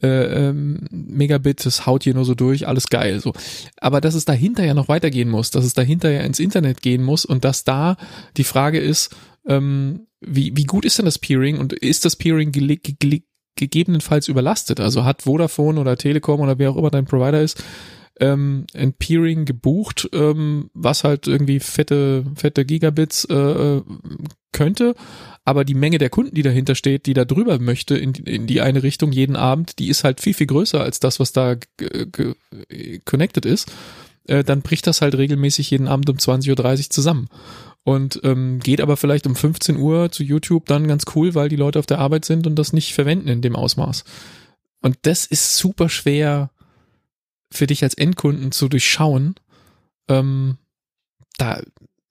äh, ähm, Megabit, das haut hier nur so durch, alles geil, so, aber dass es dahinter ja noch weitergehen muss, dass es dahinter ja ins Internet gehen muss und dass da die Frage ist, ähm, wie, wie gut ist denn das Peering und ist das Peering gele- gele- gegebenenfalls überlastet, also hat Vodafone oder Telekom oder wer auch immer dein Provider ist, Ähm, ein Peering gebucht, ähm, was halt irgendwie fette, fette Gigabits äh, könnte, aber die Menge der Kunden, die dahinter steht, die da drüber möchte in, in die eine Richtung jeden Abend, die ist halt viel, viel größer als das, was da g- g- connected ist, äh, dann bricht das halt regelmäßig jeden Abend um zwanzig Uhr dreißig zusammen und ähm, geht aber vielleicht um fünfzehn Uhr zu YouTube dann ganz cool, weil die Leute auf der Arbeit sind und das nicht verwenden in dem Ausmaß. Und das ist super schwer für dich als Endkunden zu durchschauen, ähm, da,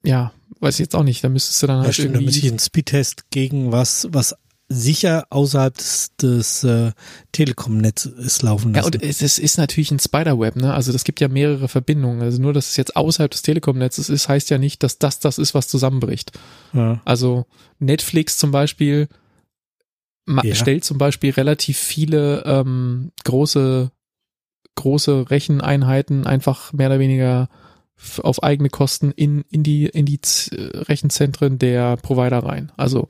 ja, weiß ich jetzt auch nicht, da müsstest du dann halt ja, stimmt, irgendwie... Da müsste ich einen Speedtest gegen was, was sicher außerhalb des, des äh, Telekom-Netzes laufen lassen. Ja, und es, es ist natürlich ein Spiderweb, ne, also das gibt ja mehrere Verbindungen, also nur, dass es jetzt außerhalb des Telekom-Netzes ist, heißt ja nicht, dass das das ist, was zusammenbricht. Ja. Also Netflix zum Beispiel ma- ja. stellt zum Beispiel relativ viele ähm, große große Recheneinheiten einfach mehr oder weniger f- auf eigene Kosten in, in die, in die Z- Rechenzentren der Provider rein. Also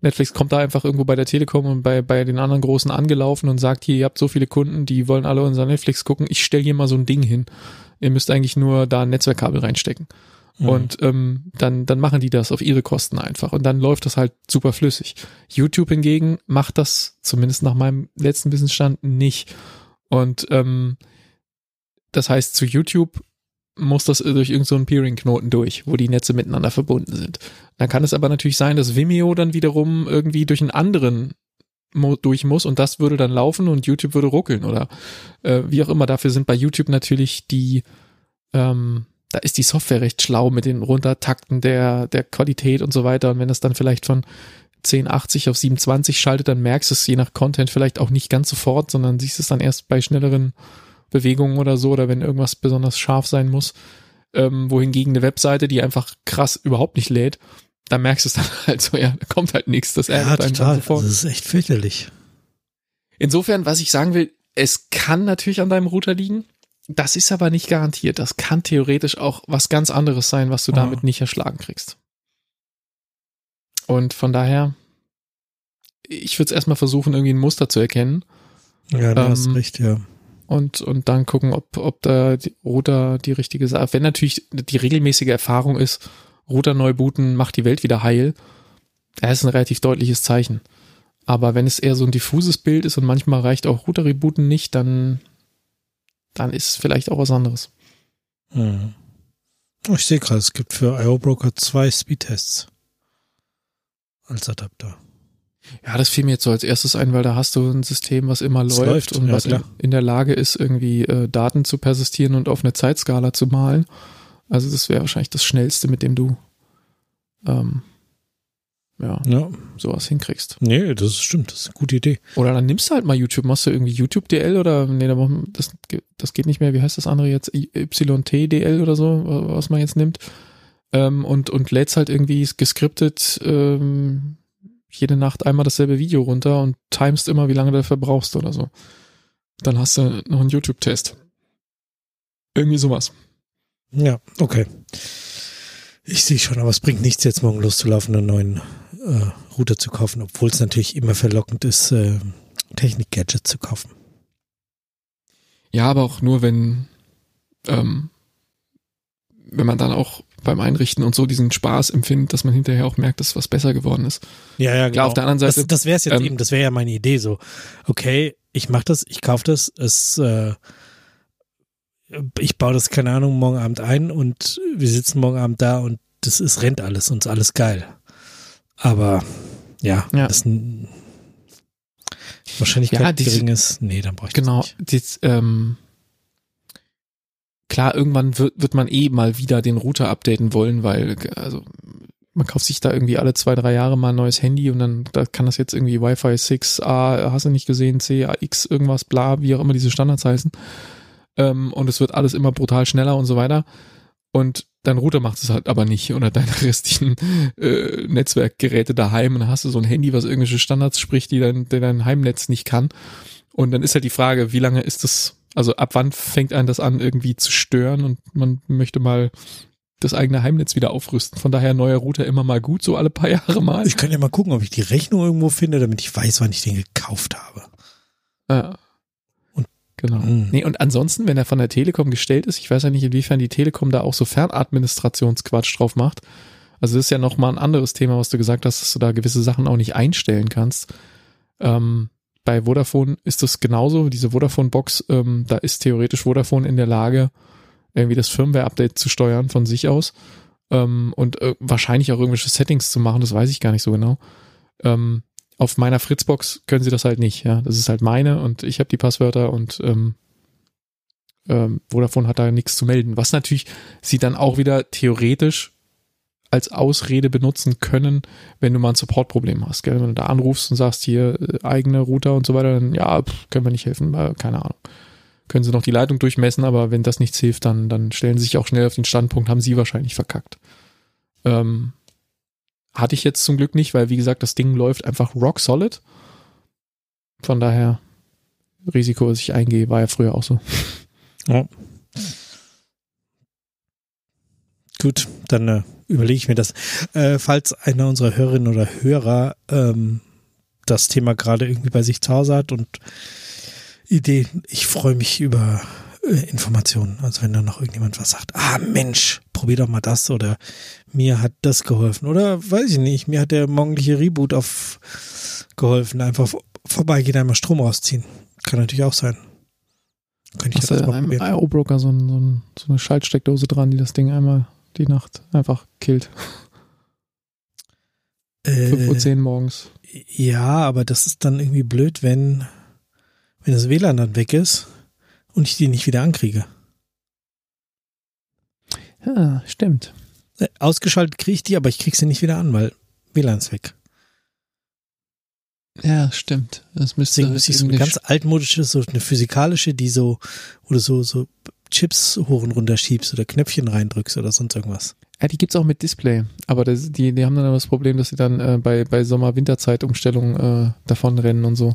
Netflix kommt da einfach irgendwo bei der Telekom und bei, bei den anderen Großen angelaufen und sagt, hier, ihr habt so viele Kunden, die wollen alle unser Netflix gucken, ich stelle hier mal so ein Ding hin. Ihr müsst eigentlich nur da ein Netzwerkkabel reinstecken. Mhm. Und ähm, dann, dann machen die das auf ihre Kosten einfach und dann läuft das halt super flüssig. YouTube hingegen macht das, zumindest nach meinem letzten Wissensstand, nicht. Und ähm, das heißt, zu YouTube muss das durch irgend so einen Peering-Knoten durch, wo die Netze miteinander verbunden sind. Dann kann es aber natürlich sein, dass Vimeo dann wiederum irgendwie durch einen anderen Mo- durch muss und das würde dann laufen und YouTube würde ruckeln oder äh, wie auch immer. Dafür sind bei YouTube natürlich die, ähm, da ist die Software recht schlau mit den Runtertakten der, der Qualität und so weiter. Und wenn das dann vielleicht von zehn achtzig auf siebenundzwanzig schaltet, dann merkst du es je nach Content vielleicht auch nicht ganz sofort, sondern siehst es dann erst bei schnelleren Bewegungen oder so oder wenn irgendwas besonders scharf sein muss. ähm, wohingegen eine Webseite, die einfach krass überhaupt nicht lädt, dann merkst du es dann halt so, ja, da kommt halt nichts, das ärgert einen total sofort. Das ist echt fürchterlich. Insofern, was ich sagen will, es kann natürlich an deinem Router liegen, das ist aber nicht garantiert. Das kann theoretisch auch was ganz anderes sein, was du oh. damit nicht erschlagen kriegst. Und von daher, ich würde es erstmal versuchen, irgendwie ein Muster zu erkennen. Ja, du ähm, hast recht, ja. Und, und dann gucken, ob, ob da die Router die richtige Sache, wenn natürlich die regelmäßige Erfahrung ist, Router neu booten, macht die Welt wieder heil, das ist ein relativ deutliches Zeichen. Aber wenn es eher so ein diffuses Bild ist und manchmal reicht auch Router-Rebooten nicht, dann, dann ist es vielleicht auch was anderes. Hm. Ich sehe gerade, es gibt für I O-Broker zwei Speedtests als Adapter. Ja, das fiel mir jetzt so als erstes ein, weil da hast du ein System, was immer läuft, läuft und ja, was in, in der Lage ist, irgendwie äh, Daten zu persistieren und auf eine Zeitskala zu malen. Also das wäre wahrscheinlich das Schnellste, mit dem du ähm, Ja, ja, sowas hinkriegst. Nee, das stimmt, das ist eine gute Idee. Oder dann nimmst du halt mal YouTube, machst du irgendwie YouTube D L oder, nee, das, das geht nicht mehr, wie heißt das andere jetzt, Y T D L oder so, was man jetzt nimmt, ähm, und, und lädst halt irgendwie geskriptet ähm, jede Nacht einmal dasselbe Video runter und timest immer, wie lange du dafür brauchst oder so. Dann hast du noch einen YouTube-Test. Irgendwie sowas. Ja, okay. Ich sehe schon, aber es bringt nichts, jetzt morgen loszulaufen und einen neuen äh, Router zu kaufen, obwohl es natürlich immer verlockend ist, äh, Technik-Gadgets zu kaufen. Ja, aber auch nur, wenn ähm, wenn man dann auch beim Einrichten und so diesen Spaß empfindet, dass man hinterher auch merkt, dass was besser geworden ist. Ja, ja, genau. Klar, auf der anderen Seite, das das wäre es jetzt ähm, eben, das wäre ja meine Idee so. Okay, ich mache das, ich kaufe das, es äh, ich baue das, keine Ahnung, morgen Abend ein und wir sitzen morgen Abend da und das ist, rennt alles und ist alles geil. Aber ja, ja. das Wahrscheinlichkeit ja, gering ist. Nee, dann brauche ich genau, das nicht. Dies, ähm, klar, irgendwann wird, wird man eh mal wieder den Router updaten wollen, weil also man kauft sich da irgendwie alle zwei, drei Jahre mal ein neues Handy und dann da kann das jetzt irgendwie Wi-Fi six, A, hast du nicht gesehen, C, A X, irgendwas, bla, wie auch immer diese Standards heißen. Und es wird alles immer brutal schneller und so weiter. Und dein Router macht es halt aber nicht oder deine restlichen äh, Netzwerkgeräte daheim. Und dann hast du so ein Handy, was irgendwelche Standards spricht, die dein, die dein Heimnetz nicht kann. Und dann ist halt die Frage, wie lange ist das, also ab wann fängt einen das an, irgendwie zu stören und man möchte mal das eigene Heimnetz wieder aufrüsten. Von daher neuer Router immer mal gut, so alle paar Jahre mal. Ich kann ja mal gucken, ob ich die Rechnung irgendwo finde, damit ich weiß, wann ich den gekauft habe. Ja. Genau. Mhm. Nee, und ansonsten, wenn er von der Telekom gestellt ist, ich weiß ja nicht, inwiefern die Telekom da auch so Fernadministrationsquatsch drauf macht. Also das ist ja nochmal ein anderes Thema, was du gesagt hast, dass du da gewisse Sachen auch nicht einstellen kannst. Ähm, bei Vodafone ist das genauso, diese Vodafone-Box, ähm, da ist theoretisch Vodafone in der Lage, irgendwie das Firmware-Update zu steuern von sich aus ähm, und äh, wahrscheinlich auch irgendwelche Settings zu machen, das weiß ich gar nicht so genau. Ähm, Auf meiner Fritzbox können sie das halt nicht. Ja, das ist halt meine und ich habe die Passwörter und ähm, ähm, Vodafone hat da nichts zu melden. Was natürlich sie dann auch wieder theoretisch als Ausrede benutzen können, wenn du mal ein Supportproblem hast. Gell? Wenn du da anrufst und sagst, hier äh, eigene Router und so weiter, dann ja, pff, können wir nicht helfen, weil, keine Ahnung. Können sie noch die Leitung durchmessen, aber wenn das nichts hilft, dann, dann stellen sie sich auch schnell auf den Standpunkt, haben sie wahrscheinlich verkackt. Ähm, Hatte ich jetzt zum Glück nicht, weil wie gesagt, das Ding läuft einfach rock solid. Von daher, Risiko, dass ich eingehe, war ja früher auch so. Ja. Gut, dann äh, überlege ich mir das. Äh, falls einer unserer Hörerinnen oder Hörer ähm, das Thema gerade irgendwie bei sich zu Hause hat und Ideen, ich freue mich über äh, Informationen. Also wenn da noch irgendjemand was sagt, ah Mensch, probier doch mal das oder mir hat das geholfen oder weiß ich nicht, mir hat der morgendliche Reboot auf geholfen, einfach vorbeigehen, einmal Strom rausziehen. Kann natürlich auch sein. Könnte ich das mal probieren. Hast du einem I O-Broker so, ein, so, ein, so eine Schaltsteckdose dran, die das Ding einmal die Nacht einfach killt? Äh, fünf Uhr zehn morgens. Ja, aber das ist dann irgendwie blöd, wenn, wenn das W L A N dann weg ist und ich die nicht wieder ankriege. Ja, stimmt. Ausgeschaltet kriege ich die, aber ich kriege sie nicht wieder an, weil W L A N ist weg. Ja, stimmt. Das müsste, Deswegen müsste ich so eine ganz altmodische, so eine physikalische, die so, oder so, so Chips hoch und runter schiebst oder Knöpfchen reindrückst oder sonst irgendwas. Ja, die gibt's auch mit Display, aber das, die, die haben dann das Problem, dass sie dann äh, bei, bei Sommer-Winterzeit-Umstellungen äh, davonrennen und so.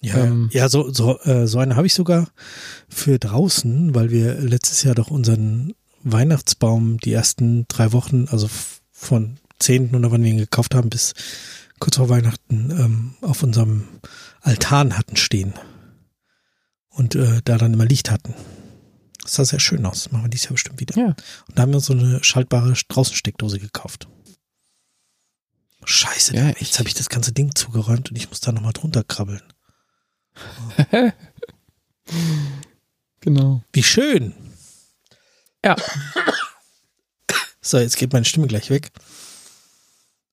Ja, ähm. ja so, so, äh, so eine habe ich sogar für draußen, weil wir letztes Jahr doch unseren Weihnachtsbaum die ersten drei Wochen, also von zehnten oder wann wir ihn gekauft haben, bis kurz vor Weihnachten ähm, auf unserem Altan hatten stehen und äh, da dann immer Licht hatten. Das sah sehr schön aus. Das machen wir dieses Jahr bestimmt wieder. Ja. Und da haben wir uns so eine schaltbare Draußensteckdose gekauft. Scheiße, ja, jetzt habe ich das ganze Ding zugeräumt und ich muss da nochmal drunter krabbeln. Oh. Genau. Wie schön. Ja. So, jetzt geht meine Stimme gleich weg.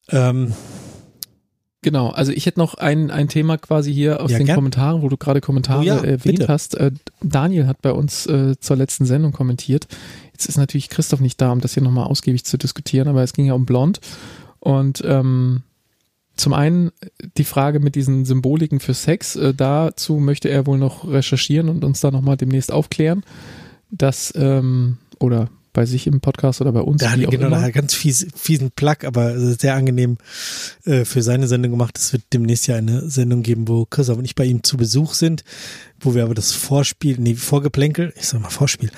Ähm. Genau, also ich hätte noch ein, ein Thema quasi hier aus ja, den gern. Kommentaren, wo du gerade Kommentare oh ja, erwähnt bitte. hast. Äh, Daniel hat bei uns äh, zur letzten Sendung kommentiert. Jetzt ist natürlich Christoph nicht da, um das hier nochmal ausgiebig zu diskutieren, aber es ging ja um Blond. Und ähm, zum einen die Frage mit diesen Symboliken für Sex. Äh, dazu möchte er wohl noch recherchieren und uns da nochmal demnächst aufklären, dass, ähm, oder bei sich im Podcast oder bei uns. Da hat er genau einen ganz fies, fiesen Plug, aber sehr angenehm äh, für seine Sendung gemacht. Es wird demnächst ja eine Sendung geben, wo Christoph und ich bei ihm zu Besuch sind, wo wir aber das Vorspiel, nee, Vorgeplänkel, ich sag mal Vorspiel,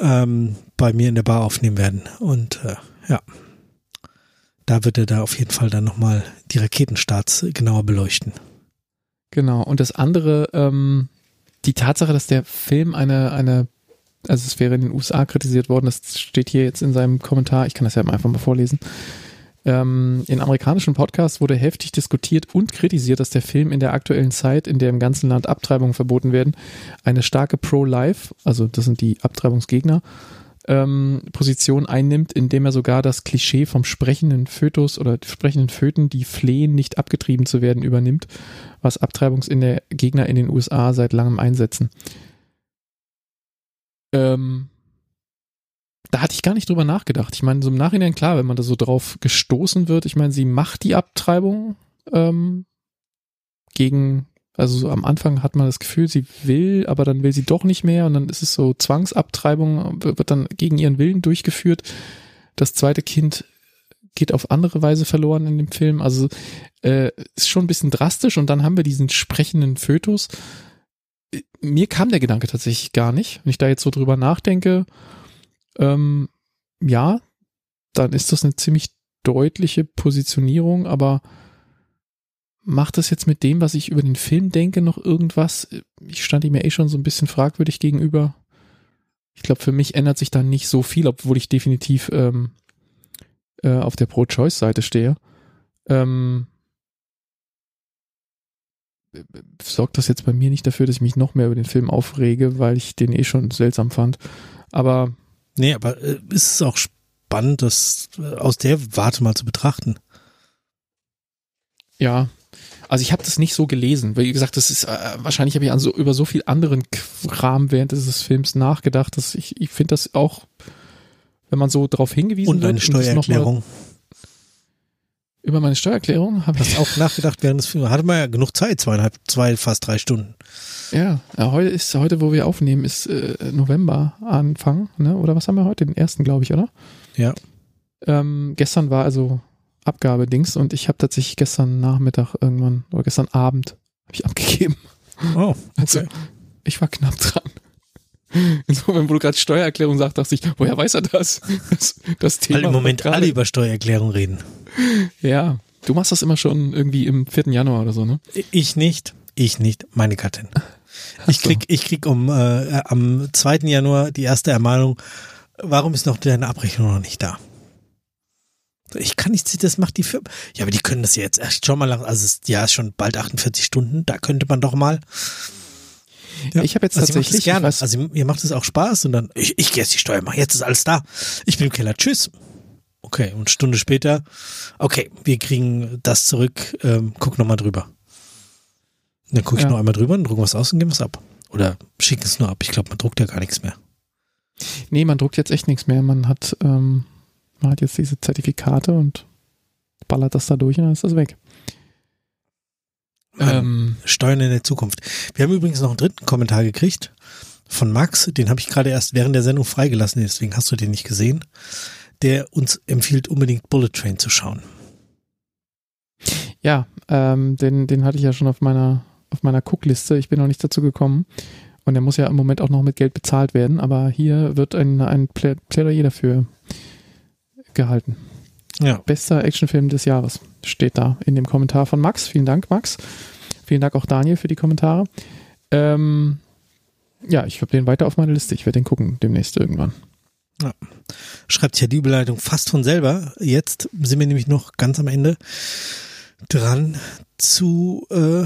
ähm, bei mir in der Bar aufnehmen werden. Und äh, ja, da wird er da auf jeden Fall dann nochmal die Raketenstarts genauer beleuchten. Genau, und das andere, ähm, die Tatsache, dass der Film eine, eine also es wäre in den U S A kritisiert worden, das steht hier jetzt in seinem Kommentar, ich kann das ja einfach mal vorlesen. Ähm, in amerikanischen Podcasts wurde heftig diskutiert und kritisiert, dass der Film in der aktuellen Zeit, in der im ganzen Land Abtreibungen verboten werden, eine starke Pro-Life, also das sind die Abtreibungsgegner, ähm, Position einnimmt, indem er sogar das Klischee vom sprechenden Fötus oder sprechenden Föten, die flehen, nicht abgetrieben zu werden, übernimmt, was Abtreibungsgegner in den U S A seit langem einsetzen. Ähm, da hatte ich gar nicht drüber nachgedacht. Ich meine, so im Nachhinein, klar, wenn man da so drauf gestoßen wird, ich meine, sie macht die Abtreibung ähm, gegen, also so am Anfang hat man das Gefühl, sie will, aber dann will sie doch nicht mehr und dann ist es so Zwangsabtreibung, wird dann gegen ihren Willen durchgeführt. Das zweite Kind geht auf andere Weise verloren in dem Film. Also äh, ist schon ein bisschen drastisch und dann haben wir diesen sprechenden Fötus. Mir kam der Gedanke tatsächlich gar nicht. Wenn ich da jetzt so drüber nachdenke, ähm, ja, dann ist das eine ziemlich deutliche Positionierung, aber macht das jetzt mit dem, was ich über den Film denke, noch irgendwas? Ich stand ihm ja eh schon so ein bisschen fragwürdig gegenüber. Ich glaube, für mich ändert sich da nicht so viel, obwohl ich definitiv ähm, äh, auf der Pro-Choice-Seite stehe. Ähm, sorgt das jetzt bei mir nicht dafür, dass ich mich noch mehr über den Film aufrege, weil ich den eh schon seltsam fand. Aber nee, aber ist es auch spannend, das aus der Warte mal zu betrachten. Ja, also ich habe das nicht so gelesen, weil wie gesagt, das ist äh, wahrscheinlich habe ich an so, über so viel anderen Kram während dieses Films nachgedacht, dass ich, ich finde das auch, wenn man so darauf hingewiesen und wird. Und eine Steuererklärung. Über meine Steuererklärung habe ich auch nachgedacht während des Films. Hatte man ja genug Zeit, zweieinhalb, zwei, fast drei Stunden. Ja, heute ist heute, wo wir aufnehmen, ist äh, November Anfang, ne? Oder was haben wir heute? Den ersten, glaube ich, oder? Ja. Ähm, gestern war also Abgabedings und ich habe tatsächlich gestern Nachmittag irgendwann oder gestern Abend habe ich abgegeben. Oh, okay. Also ich war knapp dran. Insofern, wo du gerade Steuererklärung sagst, dachte ich, woher weiß er das? Das, das Thema. Weil im Moment alle über Steuererklärung reden. Ja, du machst das immer schon irgendwie im vierten Januar oder so, ne? Ich nicht, ich nicht, meine Gattin. Ach ich krieg, so. ich krieg um, äh, am zweiten Januar die erste Ermahnung, warum ist noch deine Abrechnung noch nicht da? Ich kann nicht, das macht die Firma. Ja, aber die können das ja jetzt echt schon mal lang, also es, ja, ist schon bald achtundvierzig Stunden, da könnte man doch mal. Ja. Ich habe jetzt also tatsächlich gerne. Also mir macht es auch Spaß und dann, ich, ich gehe jetzt die Steuer machen, jetzt ist alles da. Ich bin im Keller, tschüss. Okay, und eine Stunde später, okay, wir kriegen das zurück, ähm, guck nochmal drüber. Dann gucke ich ja. noch einmal drüber und drucken was aus und geben was ab. Oder schicken es nur ab. Ich glaube, man druckt ja gar nichts mehr. Nee, man druckt jetzt echt nichts mehr. Man hat, ähm, man hat jetzt diese Zertifikate und ballert das da durch und dann ist das weg. Ähm, Steuern in der Zukunft. Wir haben übrigens noch einen dritten Kommentar gekriegt von Max, den habe ich gerade erst während der Sendung freigelassen, deswegen hast du den nicht gesehen, der uns empfiehlt, unbedingt Bullet Train zu schauen. Ja, ähm, den, den hatte ich ja schon auf meiner, auf meiner Guckliste. Ich bin noch nicht dazu gekommen. Und der muss ja im Moment auch noch mit Geld bezahlt werden. Aber hier wird ein, ein Plä- Plädoyer dafür gehalten. Ja. Bester Actionfilm des Jahres steht da in dem Kommentar von Max. Vielen Dank, Max. Vielen Dank auch Daniel für die Kommentare. Ähm, ja, ich habe den weiter auf meiner Liste. Ich werde den gucken demnächst irgendwann. Ja. Schreibt ja die Überleitung fast von selber. Jetzt sind wir nämlich noch ganz am Ende dran zu äh,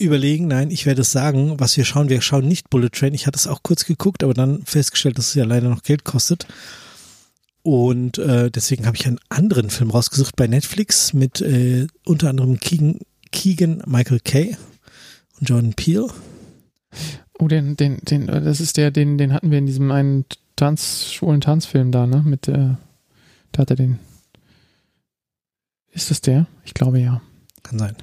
überlegen, nein, ich werde es sagen, was wir schauen. Wir schauen nicht Bullet Train. Ich hatte es auch kurz geguckt, aber dann festgestellt, dass es ja leider noch Geld kostet. Und äh, deswegen habe ich einen anderen Film rausgesucht bei Netflix mit äh, unter anderem Keegan, Keegan-Michael Key und Jordan Peele. Oh, den, den, den, das ist der, den, den hatten wir in diesem einen Tanz, schwulen Tanzfilm da, ne? Mit, äh, da hat er den. Ist das der? Ich glaube ja. Kann sein.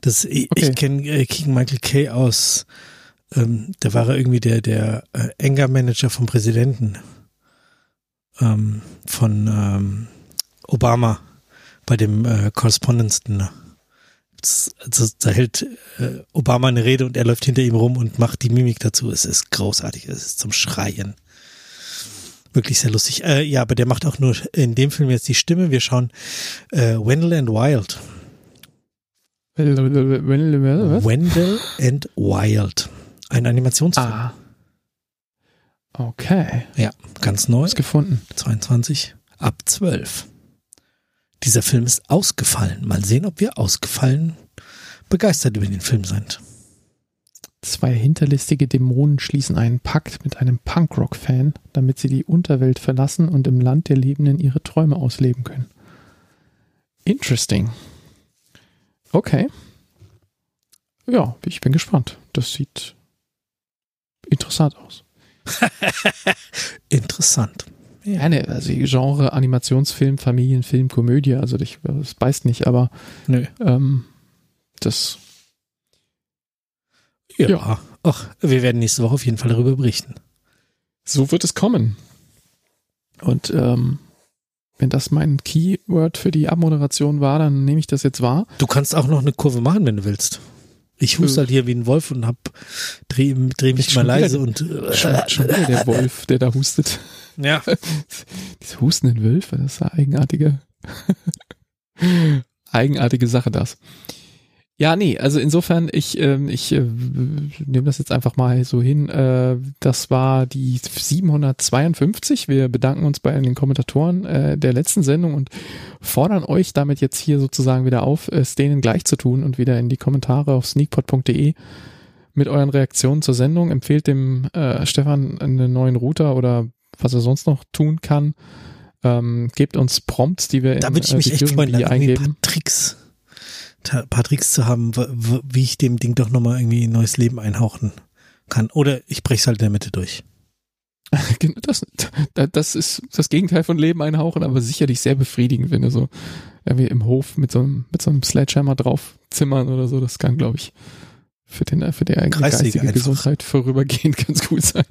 Das, ich okay. ich kenne äh, Keegan-Michael Key aus, ähm, da war er irgendwie der, der äh, Anger-Manager vom Präsidenten ähm, von ähm, Obama bei dem äh, Correspondence Dinner. Das, also, da hält äh, Obama eine Rede und er läuft hinter ihm rum und macht die Mimik dazu. Es ist großartig, es ist zum Schreien. Wirklich sehr lustig. Äh, ja, aber der macht auch nur in dem Film jetzt die Stimme. Wir schauen äh, Wendell and Wild. Wendell, was? Wendell and Wild. Ein Animationsfilm. Ah. Okay. Ja, ganz neu. Ist gefunden. zweiundzwanzig ab zwölf. Dieser Film ist ausgefallen. Mal sehen, ob wir ausgefallen begeistert über den Film sind. Zwei hinterlistige Dämonen schließen einen Pakt mit einem Punkrock-Fan, damit sie die Unterwelt verlassen und im Land der Lebenden ihre Träume ausleben können. Interesting. Okay. Ja, ich bin gespannt. Das sieht interessant aus. Interessant. Ja. Eine, also Genre Animationsfilm, Familienfilm, Komödie, also ich, das beißt nicht, aber Nö. Ähm, das ja. ja. Ach, wir werden nächste Woche auf jeden Fall darüber berichten. So wird es kommen. Und ähm, wenn das mein Keyword für die Abmoderation war, dann nehme ich das jetzt wahr. Du kannst auch noch eine Kurve machen, wenn du willst. Ich huste halt hier wie ein Wolf und hab drehe dreh mich mal leise wieder, und äh, schon, schon wieder der Wolf, der da hustet. Ja. Diese hustenden Wölfe, das ist eine eigenartige, eigenartige Sache, das. Ja, nee, also insofern, ich, äh, ich äh, nehme das jetzt einfach mal so hin. Äh, das war die siebenhundertzweiundfünfzig. Wir bedanken uns bei den Kommentatoren äh, der letzten Sendung und fordern euch damit jetzt hier sozusagen wieder auf, es denen gleich zu tun und wieder in die Kommentare auf sneakpot punkt de mit euren Reaktionen zur Sendung. Empfehlt dem äh, Stefan einen neuen Router oder was er sonst noch tun kann. Ähm, gebt uns Prompts, die wir in die Diffusion Bee eingeben. Ein paar Tricks. ein paar Tricks zu haben, wie ich dem Ding doch nochmal irgendwie ein neues Leben einhauchen kann. Oder ich breche es halt in der Mitte durch. Das, das ist das Gegenteil von Leben einhauchen, aber sicherlich sehr befriedigend, wenn du so irgendwie im Hof mit so einem, mit so einem Sledgehammer drauf zimmern oder so. Das kann, glaube ich, für, den, für die eigene geistige einfach. Gesundheit vorübergehend ganz gut sein.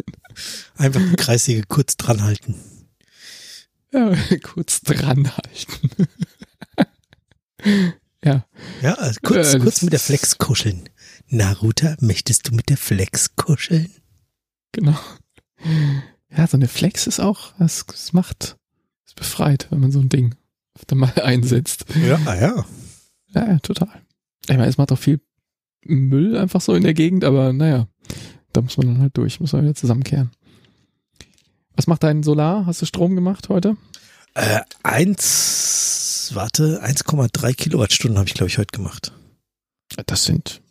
Einfach die Kreissäge kurz dran halten. Ja, kurz dran halten. Ja, ja also kurz, äh, kurz mit der Flex kuscheln. Naruto, möchtest du mit der Flex kuscheln? Genau. Ja, so eine Flex ist auch, das, das macht, es befreit, wenn man so ein Ding öfter mal einsetzt. Ja, ja. Ja, ja, total. Ich meine, es macht auch viel Müll einfach so in der Gegend, aber naja, da muss man dann halt durch, muss man wieder zusammenkehren. Was macht dein Solar? Hast du Strom gemacht heute? Äh, eins, warte, eins Komma drei Kilowattstunden habe ich, glaube ich, heute gemacht. Das sind,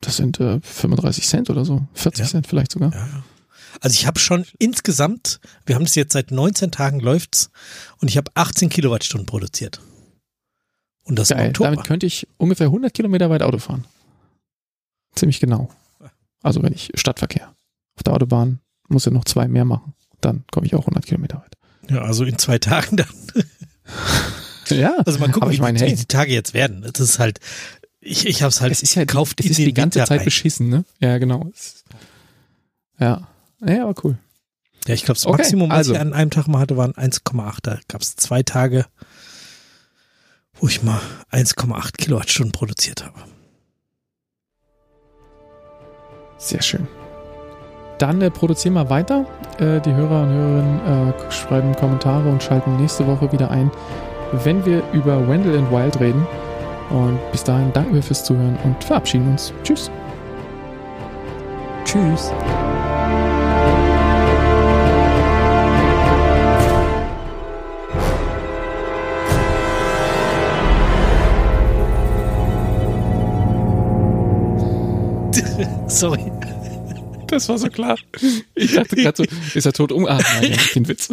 das sind äh, fünfunddreißig Cent oder so, vierzig ja. Cent vielleicht sogar. Ja, ja. Also ich habe schon insgesamt, wir haben das jetzt seit neunzehn Tagen läuft's und ich habe achtzehn Kilowattstunden produziert. Und das Geil, im Oktober. Damit könnte ich ungefähr hundert Kilometer weit Auto fahren. Ziemlich genau. Also wenn ich Stadtverkehr auf der Autobahn muss ja noch zwei mehr machen, dann komme ich auch hundert Kilometer weit. Ja, also in zwei Tagen dann. Ja. Also mal gucken, ich wie, meine, hey. wie die Tage jetzt werden. Das ist halt, ich, ich hab's halt es ist ja gekauft. Die, es in ist den die ganze Winter Zeit rein. Beschissen, ne? Ja, genau. Ja. Ja, aber cool. Ja, ich glaube, das okay, Maximum, was also. ich an einem Tag mal hatte, waren eins Komma acht. Da gab es zwei Tage, wo ich mal eins Komma acht Kilowattstunden produziert habe. Sehr schön. Dann äh, produzieren wir weiter. Äh, die Hörer und Hörerinnen äh, schreiben Kommentare und schalten nächste Woche wieder ein, wenn wir über Wendell and Wild reden. Und bis dahin danken wir fürs Zuhören und verabschieden uns. Tschüss. Tschüss. Sorry. Das war so klar. Ich dachte gerade so, ist er tot? Um, ah, nein, den Witz.